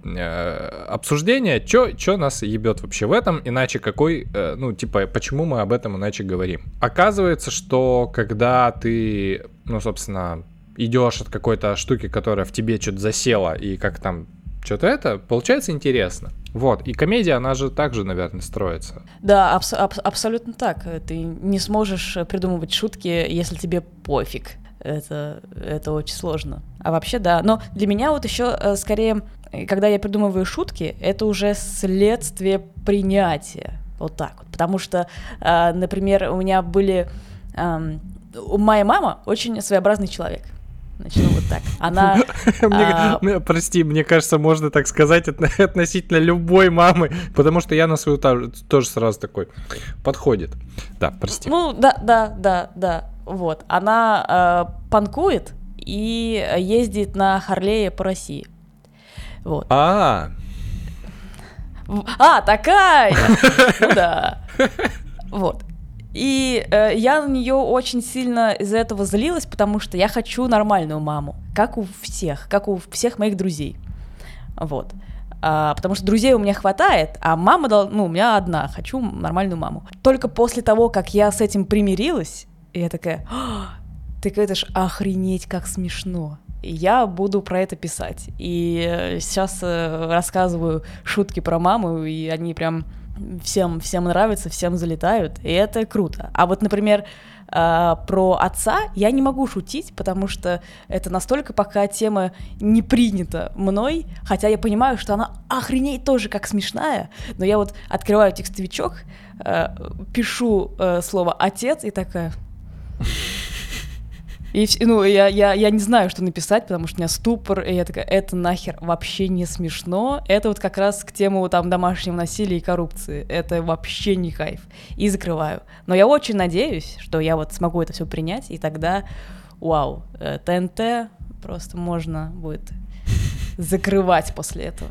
обсуждения, чё, чё нас ебёт вообще в этом, иначе какой, ну, типа, почему мы об этом иначе говорим. Оказывается, что когда ты, ну, собственно, идёшь от какой-то штуки, которая в тебе что-то засела, и как там... Что-то это получается интересно. Вот. И комедия, она же также, наверное, строится. Да, абс- аб- абсолютно так. Ты не сможешь придумывать шутки, если тебе пофиг. Это, это очень сложно. А вообще, да. Но для меня вот еще скорее, когда я придумываю шутки, это уже следствие принятия. Вот так вот. Потому что, например, у меня были... Моя мама очень своеобразный человек. Начну вот так. Она... мне, а... Прости, мне кажется, можно так сказать относительно любой мамы, потому что я на свою та- тоже сразу такой подходит. Да, прости. Ну, да, да, да, да. Вот. Она э, панкует и ездит на Харлее по России. Вот. А-а-а. А, такая! Ну да. Вот. И э, я на нее очень сильно из-за этого злилась, потому что я хочу нормальную маму, как у всех, как у всех моих друзей, вот, а, потому что друзей у меня хватает, а мама, дол- ну, у меня одна, хочу нормальную маму. Только после того, как я с этим примирилась, я такая, так это ж охренеть как смешно, и я буду про это писать, и сейчас э, рассказываю шутки про маму, и они прям... Всем, всем нравится, всем залетают, и это круто. А вот, например, э, про отца я не могу шутить, потому что это настолько пока тема не принята мной, хотя я понимаю, что она охренеть тоже как смешная, но я вот открываю текстовичок, э, пишу э, слово «отец» и такая... И, ну, я, я, я не знаю, что написать, потому что у меня ступор, и я такая, это нахер вообще не смешно. Это вот как раз к тему там домашнего насилия и коррупции. Это вообще не кайф. И закрываю. Но я очень надеюсь, что я вот смогу это все принять, и тогда, вау, ТНТ просто можно будет закрывать после этого.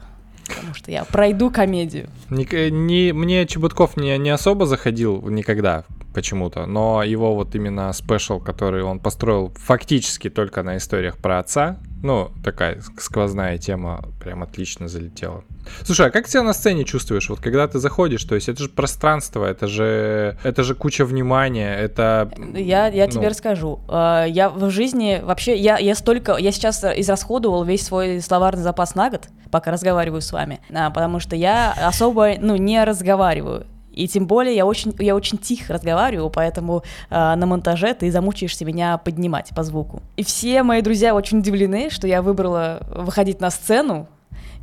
Потому что я пройду комедию. Не, не, мне Чеботков не, не особо заходил никогда почему-то, но его вот именно спешл, который он построил фактически только на историях про отца, ну, такая сквозная тема, прям отлично залетела. Слушай, а как себя на сцене чувствуешь, вот когда ты заходишь, то есть это же пространство, это же, это же куча внимания, это... Я, я ну... тебе расскажу. Я в жизни вообще, я, я столько, я сейчас израсходовал весь свой словарный запас на год, пока разговариваю с вами, потому что я особо, ну, не разговариваю. И тем более я очень, я очень тихо разговариваю, поэтому э, на монтаже ты замучаешься меня поднимать по звуку. И все мои друзья очень удивлены, что я выбрала выходить на сцену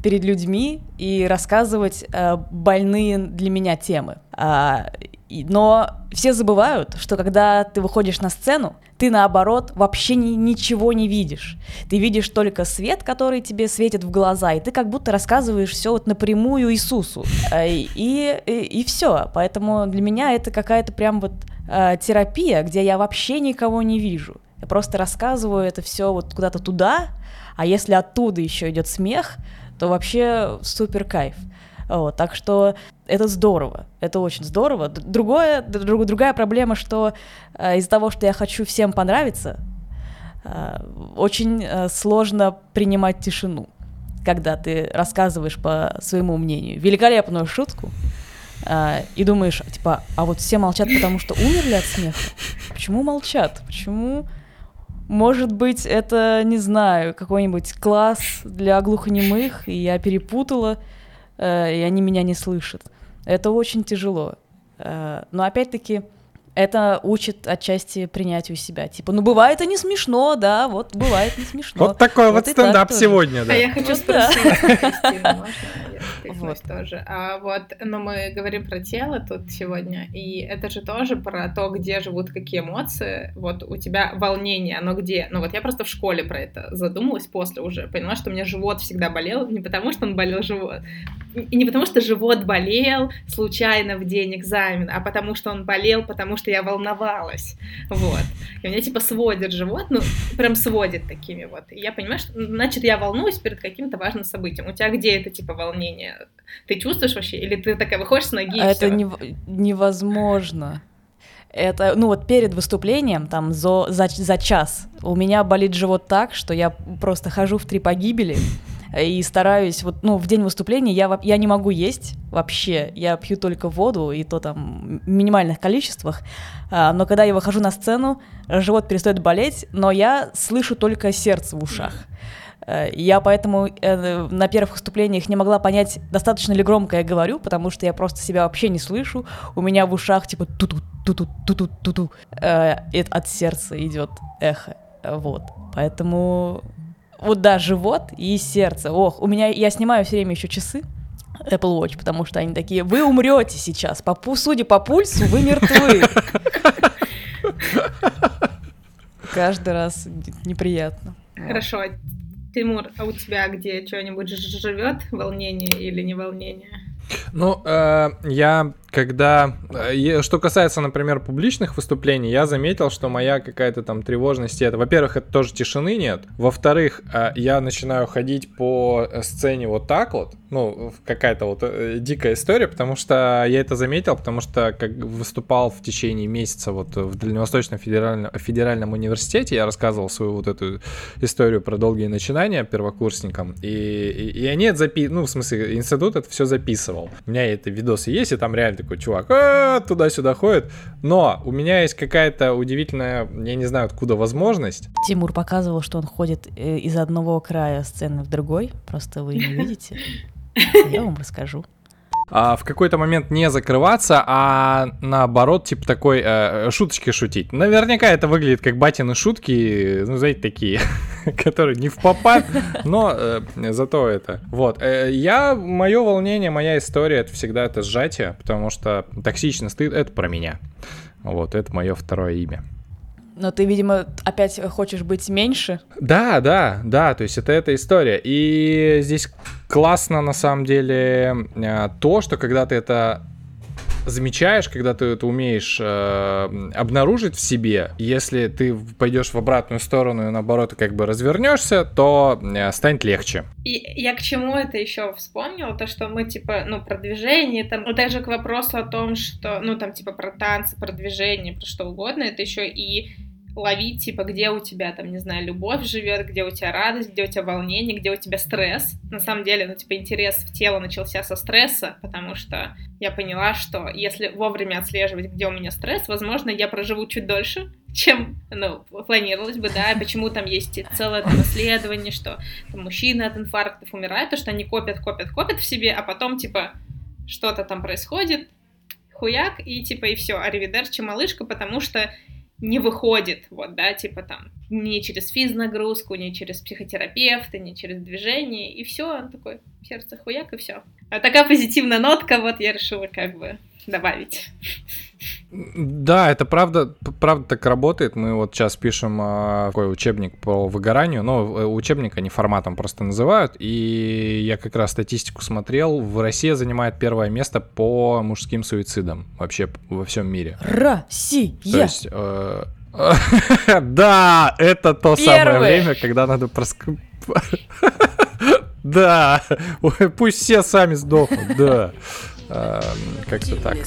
перед людьми и рассказывать э, больные для меня темы. А, и, но все забывают, что когда ты выходишь на сцену, ты наоборот вообще ни, ничего не видишь. Ты видишь только свет, который тебе светит в глаза, и ты как будто рассказываешь все вот напрямую Иисусу. И, и, и все. Поэтому для меня это какая-то прям вот э, терапия, где я вообще никого не вижу. Я просто рассказываю это все вот куда-то туда, а если оттуда еще идет смех, то вообще супер кайф. Вот, так что это здорово, это очень здорово. Другое, друг, другая проблема, что э, из-за того, что я хочу всем понравиться, э, очень э, сложно принимать тишину, когда ты рассказываешь по своему мнению великолепную шутку э, и думаешь, типа, а вот все молчат, потому что умерли от смеха? Почему молчат? Почему... Может быть, это, не знаю, какой-нибудь класс для глухонемых, и я перепутала, э, и они меня не слышат. Это очень тяжело. Э, но опять-таки это учит отчасти принятию себя. Типа, ну бывает и не смешно, да, вот бывает не смешно. Вот такой вот, вот стендап так сегодня, да. А я хочу ну, спросить, да. Кристина, можно я встретилась вот. Тоже? А вот, но мы говорим про тело тут сегодня, и это же тоже про то, где живут какие эмоции. Вот у тебя волнение, оно где? Ну вот я просто в школе про это задумалась после уже, поняла, что у меня живот всегда болел, не потому что он болел живот, и не потому что живот болел случайно в день экзамена, а потому что он болел, потому что что я волновалась, вот, и меня типа сводит живот, ну, прям сводит такими вот, и я понимаю, что, значит, я волнуюсь перед каким-то важным событием. У тебя где это, типа, волнение? Ты чувствуешь вообще, или ты такая выходишь с ноги и а всё? Это нев- невозможно, это, ну, вот перед выступлением, там, за, за, за час у меня болит живот так, что я просто хожу в три погибели, и стараюсь, вот, ну, в день выступления я, я не могу есть вообще, я пью только воду, и то там в минимальных количествах, а, но когда я выхожу на сцену, живот перестает болеть, но я слышу только сердце в ушах. Я поэтому э, на первых выступлениях не могла понять, достаточно ли громко я говорю, потому что я просто себя вообще не слышу. У меня в ушах типа ту-ту-ту-ту-ту-ту-ту. Э, от сердца идет эхо, вот, поэтому... Вот да, живот и сердце. Ох, у меня, я снимаю все время еще часы Apple Watch, потому что они такие: вы умрете сейчас, по, судя по пульсу, вы мертвы. Каждый раз неприятно. Хорошо, Тимур, а у тебя где что-нибудь живет? Волнение или не волнение? Ну, э, я когда... Э, что касается, например, публичных выступлений, я заметил, что моя какая-то там тревожность... Это, во-первых, это тоже тишины нет. Во-вторых, э, я начинаю ходить по сцене вот так вот. Ну, какая-то вот э, дикая история, потому что я это заметил, потому что как выступал в течение месяца вот в Дальневосточном федеральном, федеральном университете, я рассказывал свою вот эту историю про долгие начинания первокурсникам, и, и, и они это записывали, ну, в смысле, институт это все записывал. У меня это видосы есть, и там реально такой чувак туда-сюда ходит. Но у меня есть какая-то удивительная, я не знаю откуда, возможность. Тимур показывал, что он ходит из одного края сцены в другой. Просто вы не видите. Я вам расскажу. А, в какой-то момент не закрываться, а наоборот, типа такой э, шуточки шутить. Наверняка это выглядит как батины шутки, ну, знаете, такие, которые не в попад, но э, зато это. Вот, э, я, мое волнение, моя история, это всегда это сжатие, потому что токсичность, это про меня. Вот, это мое второе имя. Но ты, видимо, опять хочешь быть меньше. Да, да, да, то есть это эта история. И здесь классно, на самом деле, то, что когда ты это замечаешь, когда ты это умеешь э, обнаружить в себе, если ты пойдешь в обратную сторону и наоборот как бы развернешься, то э, станет легче. И я к чему это еще вспомнила, то что мы типа, ну, про движение, там, ну, даже к вопросу о том, что, ну, там, типа, про танцы, про движение, про что угодно, это еще и ловить, типа, где у тебя, там, не знаю, любовь живет, где у тебя радость, где у тебя волнение, где у тебя стресс. На самом деле, ну, типа, интерес в тело начался со стресса, потому что я поняла, что если вовремя отслеживать, где у меня стресс, возможно, я проживу чуть дольше, чем, ну, планировалось бы, да, почему там есть целое там исследование, что там мужчины от инфарктов умирают, то, что они копят, копят, копят в себе, а потом, типа, что-то там происходит, хуяк, и, типа, и все, аривидерчи, малышка, потому что не выходит, вот, да, типа там, не через физнагрузку, не через психотерапевта, не через движение, и все, он такой, сердце хуяк, и все. А такая позитивная нотка, вот, я решила как бы добавить. Да, это правда, правда так работает. Мы вот сейчас пишем э, такой учебник по выгоранию, но учебник они форматом просто называют, и я как раз статистику смотрел, в России занимает первое место по мужским суицидам вообще во всем мире. Россия! То есть... Э, э, да, это то первое самое время, когда надо проскрипать. Да, пусть все сами сдохнут, да. Как-то так.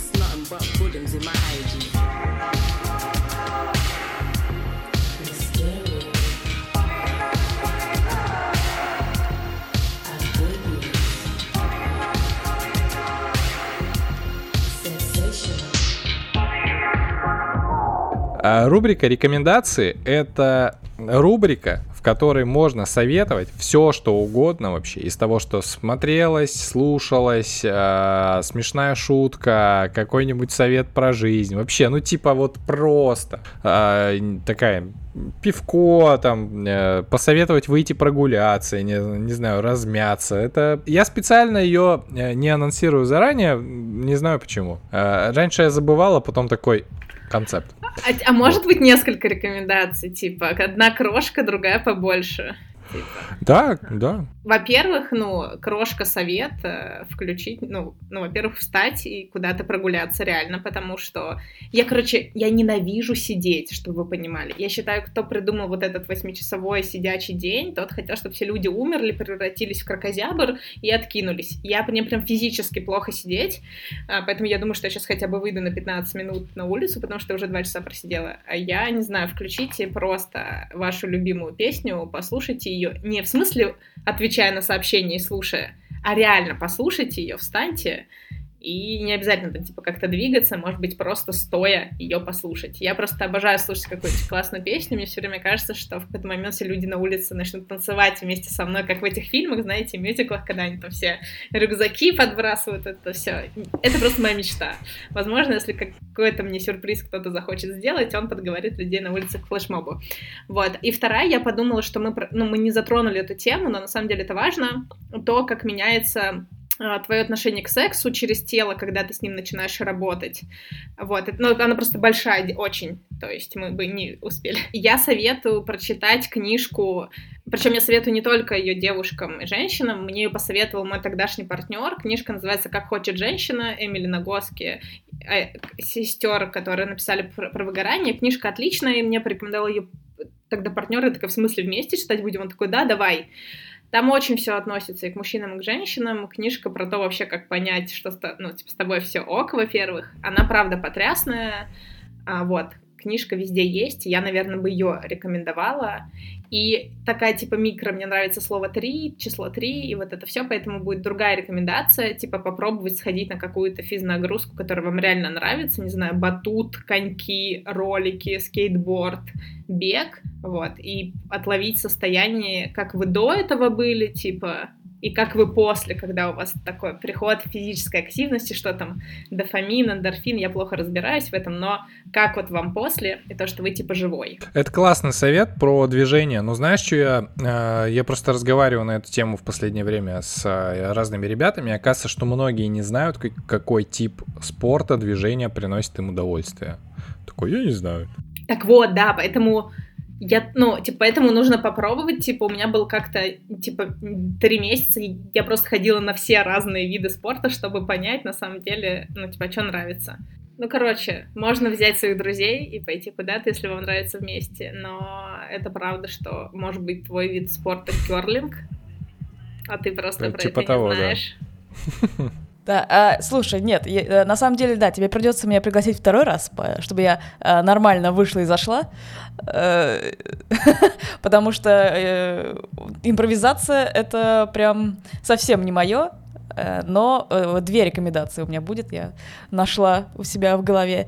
Рубрика «Рекомендации» — это рубрика, в которой можно советовать все, что угодно вообще. Из того, что смотрелось, слушалось, э, смешная шутка, какой-нибудь совет про жизнь. Вообще, ну типа вот просто э, такая... пивко, там, э, посоветовать выйти прогуляться, не, не знаю, размяться. Это... Я специально ее не анонсирую заранее, не знаю почему. Э, раньше я забывала, потом такой концепт. А, а может вот. быть несколько рекомендаций, типа, одна крошка, другая побольше? Типа. Да, да. Во-первых, ну, крошка совета включить, ну, ну, во-первых, встать и куда-то прогуляться реально, потому что я, короче, я ненавижу сидеть, чтобы вы понимали. Я считаю, кто придумал вот этот восьмичасовой сидячий день, тот хотел, чтобы все люди умерли, превратились в кракозябр и откинулись. Я, мне прям физически плохо сидеть, поэтому я думаю, что я сейчас хотя бы выйду на пятнадцать минут на улицу, потому что я уже два часа просидела. А я, не знаю, включите просто вашу любимую песню, послушайте ее. Не в смысле отвечая на сообщения и слушая, а реально послушайте ее, встаньте, и не обязательно там типа как-то двигаться, может быть, просто стоя ее послушать. Я просто обожаю слушать какую-то классную песню, мне все время кажется, что в какой-то момент все люди на улице начнут танцевать вместе со мной, как в этих фильмах, знаете, мюзиклах, когда они там все рюкзаки подбрасывают, это все. Это просто моя мечта. Возможно, если какой-то мне сюрприз кто-то захочет сделать, он подговорит людей на улице к флешмобу. Вот. И вторая, я подумала, что мы, ну, мы не затронули эту тему, но на самом деле это важно, то, как меняется твое отношение к сексу через тело, когда ты с ним начинаешь работать. Вот. Ну, она просто большая очень, то есть мы бы не успели. Я советую прочитать книжку, причем я советую не только ее девушкам и женщинам, мне ее посоветовал мой тогдашний партнер. Книжка называется «Как хочет женщина» Эмили Нагоски, сестер, которые написали про, про выгорание. Книжка отличная, и мне порекомендовал ее тогда партнер, я такая: в смысле, вместе читать будем? Он такой: да, давай. Там очень все относится и к мужчинам, и к женщинам. Книжка про то вообще, как понять, что ну, типа, с тобой все ок, во-первых. Она, правда, потрясная. А, вот, книжка везде есть. Я, наверное, бы ее рекомендовала. И такая, типа, микро, мне нравится слово три, число три, и вот это все. Поэтому будет другая рекомендация, типа, попробовать сходить на какую-то физнагрузку, которая вам реально нравится. Не знаю, батут, коньки, ролики, скейтборд, бег, вот. И отловить состояние, как вы до этого были, типа, и как вы после, когда у вас такой приход физической активности, что там, дофамин, эндорфин, я плохо разбираюсь в этом, но как вот вам после, и то, что вы типа живой. Это классный совет про движение. Ну, знаешь, что я... Я просто разговариваю на эту тему в последнее время с разными ребятами, и оказывается, что многие не знают, какой тип спорта, движения приносит им удовольствие. Такой, я не знаю. Так вот, да, поэтому... Я, ну, типа, поэтому нужно попробовать, типа, у меня был как-то, типа, три месяца, я просто ходила на все разные виды спорта, чтобы понять, на самом деле, ну, типа, что нравится. Ну, короче, можно взять своих друзей и пойти куда-то, если вам нравится вместе, но это правда, что, может быть, твой вид спорта кёрлинг, а ты просто про это не знаешь. Да, а, слушай, нет, я, на самом деле, да, тебе придется меня пригласить второй раз, чтобы я а, нормально вышла и зашла, потому что импровизация — это прям совсем не мое, но две рекомендации у меня будет, я нашла у себя в голове.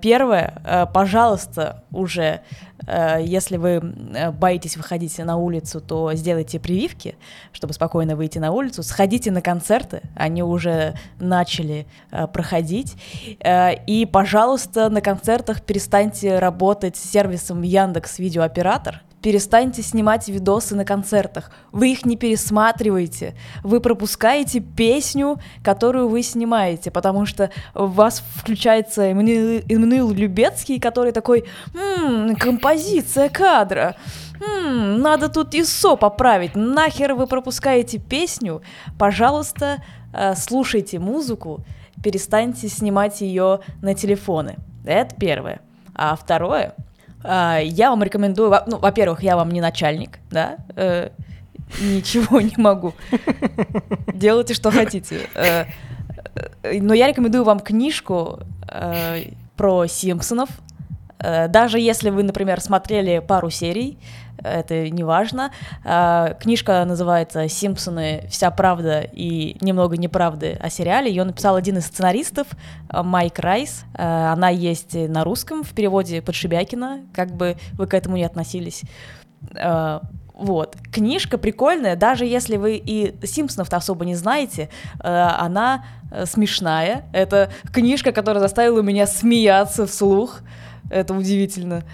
Первое, пожалуйста, уже, если вы боитесь выходить на улицу, то сделайте прививки, чтобы спокойно выйти на улицу. Сходите на концерты, они уже начали проходить. И, пожалуйста, на концертах перестаньте работать с сервисом Яндекс.Видеооператор. Перестаньте снимать видосы на концертах. Вы их не пересматриваете. Вы пропускаете песню, которую вы снимаете, потому что у вас включается Эммануил Любецкий, который такой: «Ммм, композиция кадра. Ммм, надо тут ИСО поправить». Нахер вы пропускаете песню? Пожалуйста, слушайте музыку, перестаньте снимать ее на телефоны. Это первое. А второе... Я вам рекомендую, ну, во-первых, я вам не начальник, да, ничего не могу. Делайте, что хотите. Но я рекомендую вам книжку про Симпсонов. Даже если вы, например, смотрели пару серий, это не важно. Книжка называется «Симпсоны. Вся правда и немного неправды о сериале». Ее написал один из сценаристов, Майк Райс. Она есть на русском, в переводе Подшибякина, как бы вы к этому ни относились. Вот. Книжка прикольная, даже если вы и Симпсонов-то особо не знаете, она смешная. Это книжка, которая заставила меня смеяться вслух. Это удивительно.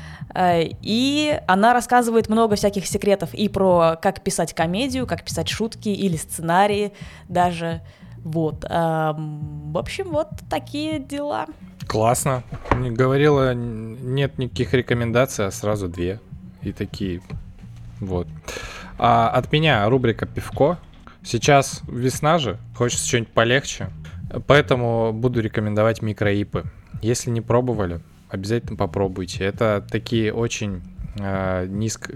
И она рассказывает много всяких секретов и про как писать комедию, как писать шутки или сценарии даже. Вот. В общем, вот такие дела. Классно. Не говорила, нет никаких рекомендаций, а сразу две. И такие. Вот. А от меня рубрика «Пивко». Сейчас весна же, хочется что-нибудь полегче. Поэтому буду рекомендовать микроипы. Если не пробовали, обязательно попробуйте. Это такие очень э, низко,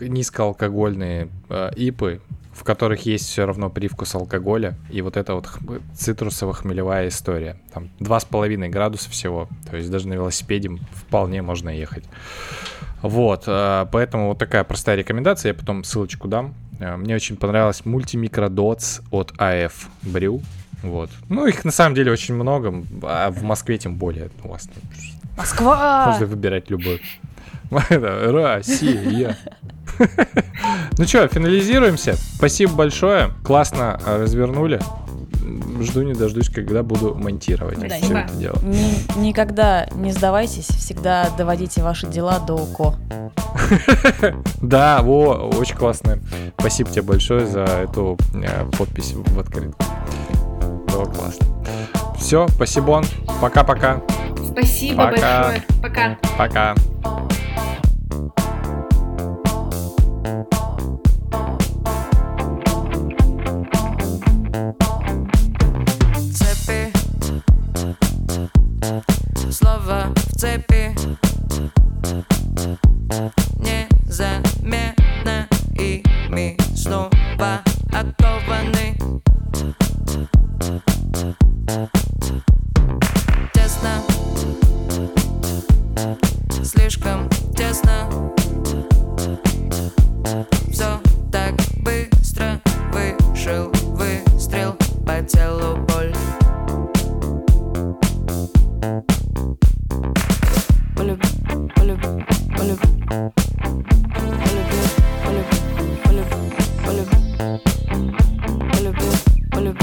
низкоалкогольные э, ипы, в которых есть все равно привкус алкоголя. И вот эта вот х- цитрусово-хмелевая история. Там два с половиной градуса всего. То есть даже на велосипеде вполне можно ехать. Вот. Э, поэтому вот такая простая рекомендация. Я потом ссылочку дам. Э, мне очень понравилась Multimicro Dots от эй эф Brew. Вот. Ну, их на самом деле очень много. А в Москве тем более. У вас там... Москва! Можно выбирать любую. Россия. Ну что, финализируемся. Спасибо большое. Классно развернули. Жду не дождусь, когда буду монтировать да, все это дело. Ни- никогда не сдавайтесь, всегда доводите ваши дела до ко. Да, во, очень классно. Спасибо тебе большое за эту подпись в открытку. Было классно. Все, спасибо. Пока-пока. Спасибо большое. Пока. Пока. Цепи. Слова в цепи. Незаметно ими снова откованы. Тесно. Слишком тесно. Все так быстро. Вышел выстрел по телу боль. Полюб, полюб, полюб. Полюбил, полюб, полюб, полюб. Полюбил, полюб, полюб, полюб.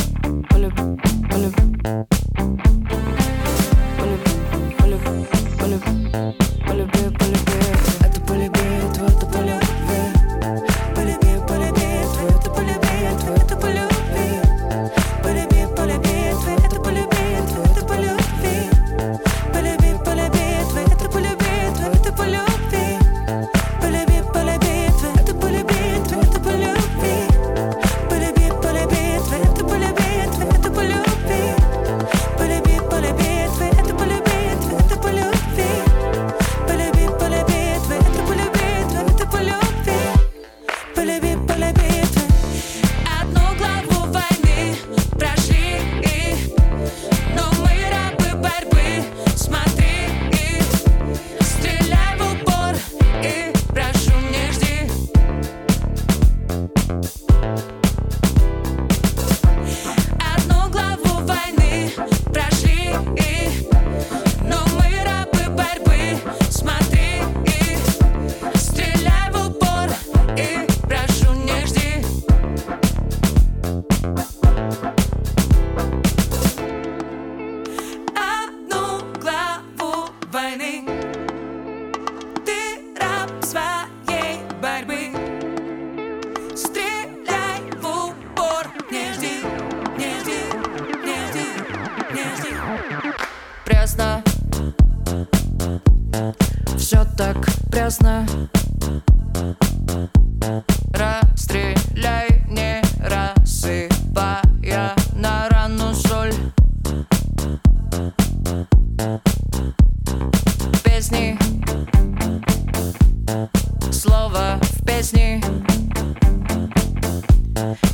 Слово в песне.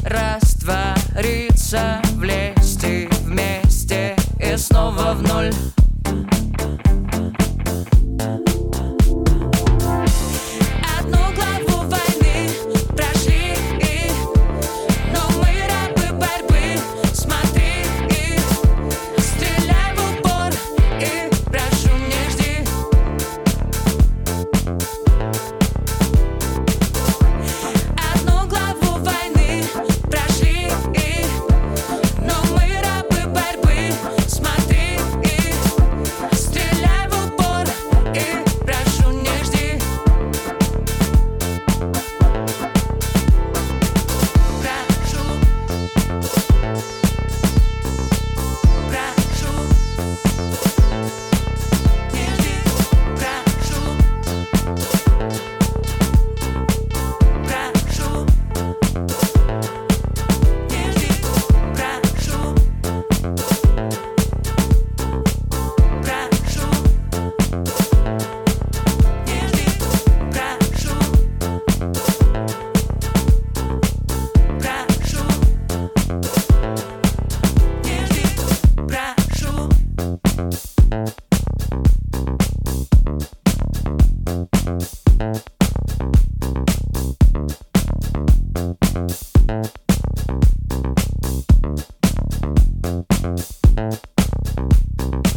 раствориться в лести вместе и снова в ноль. Thank you.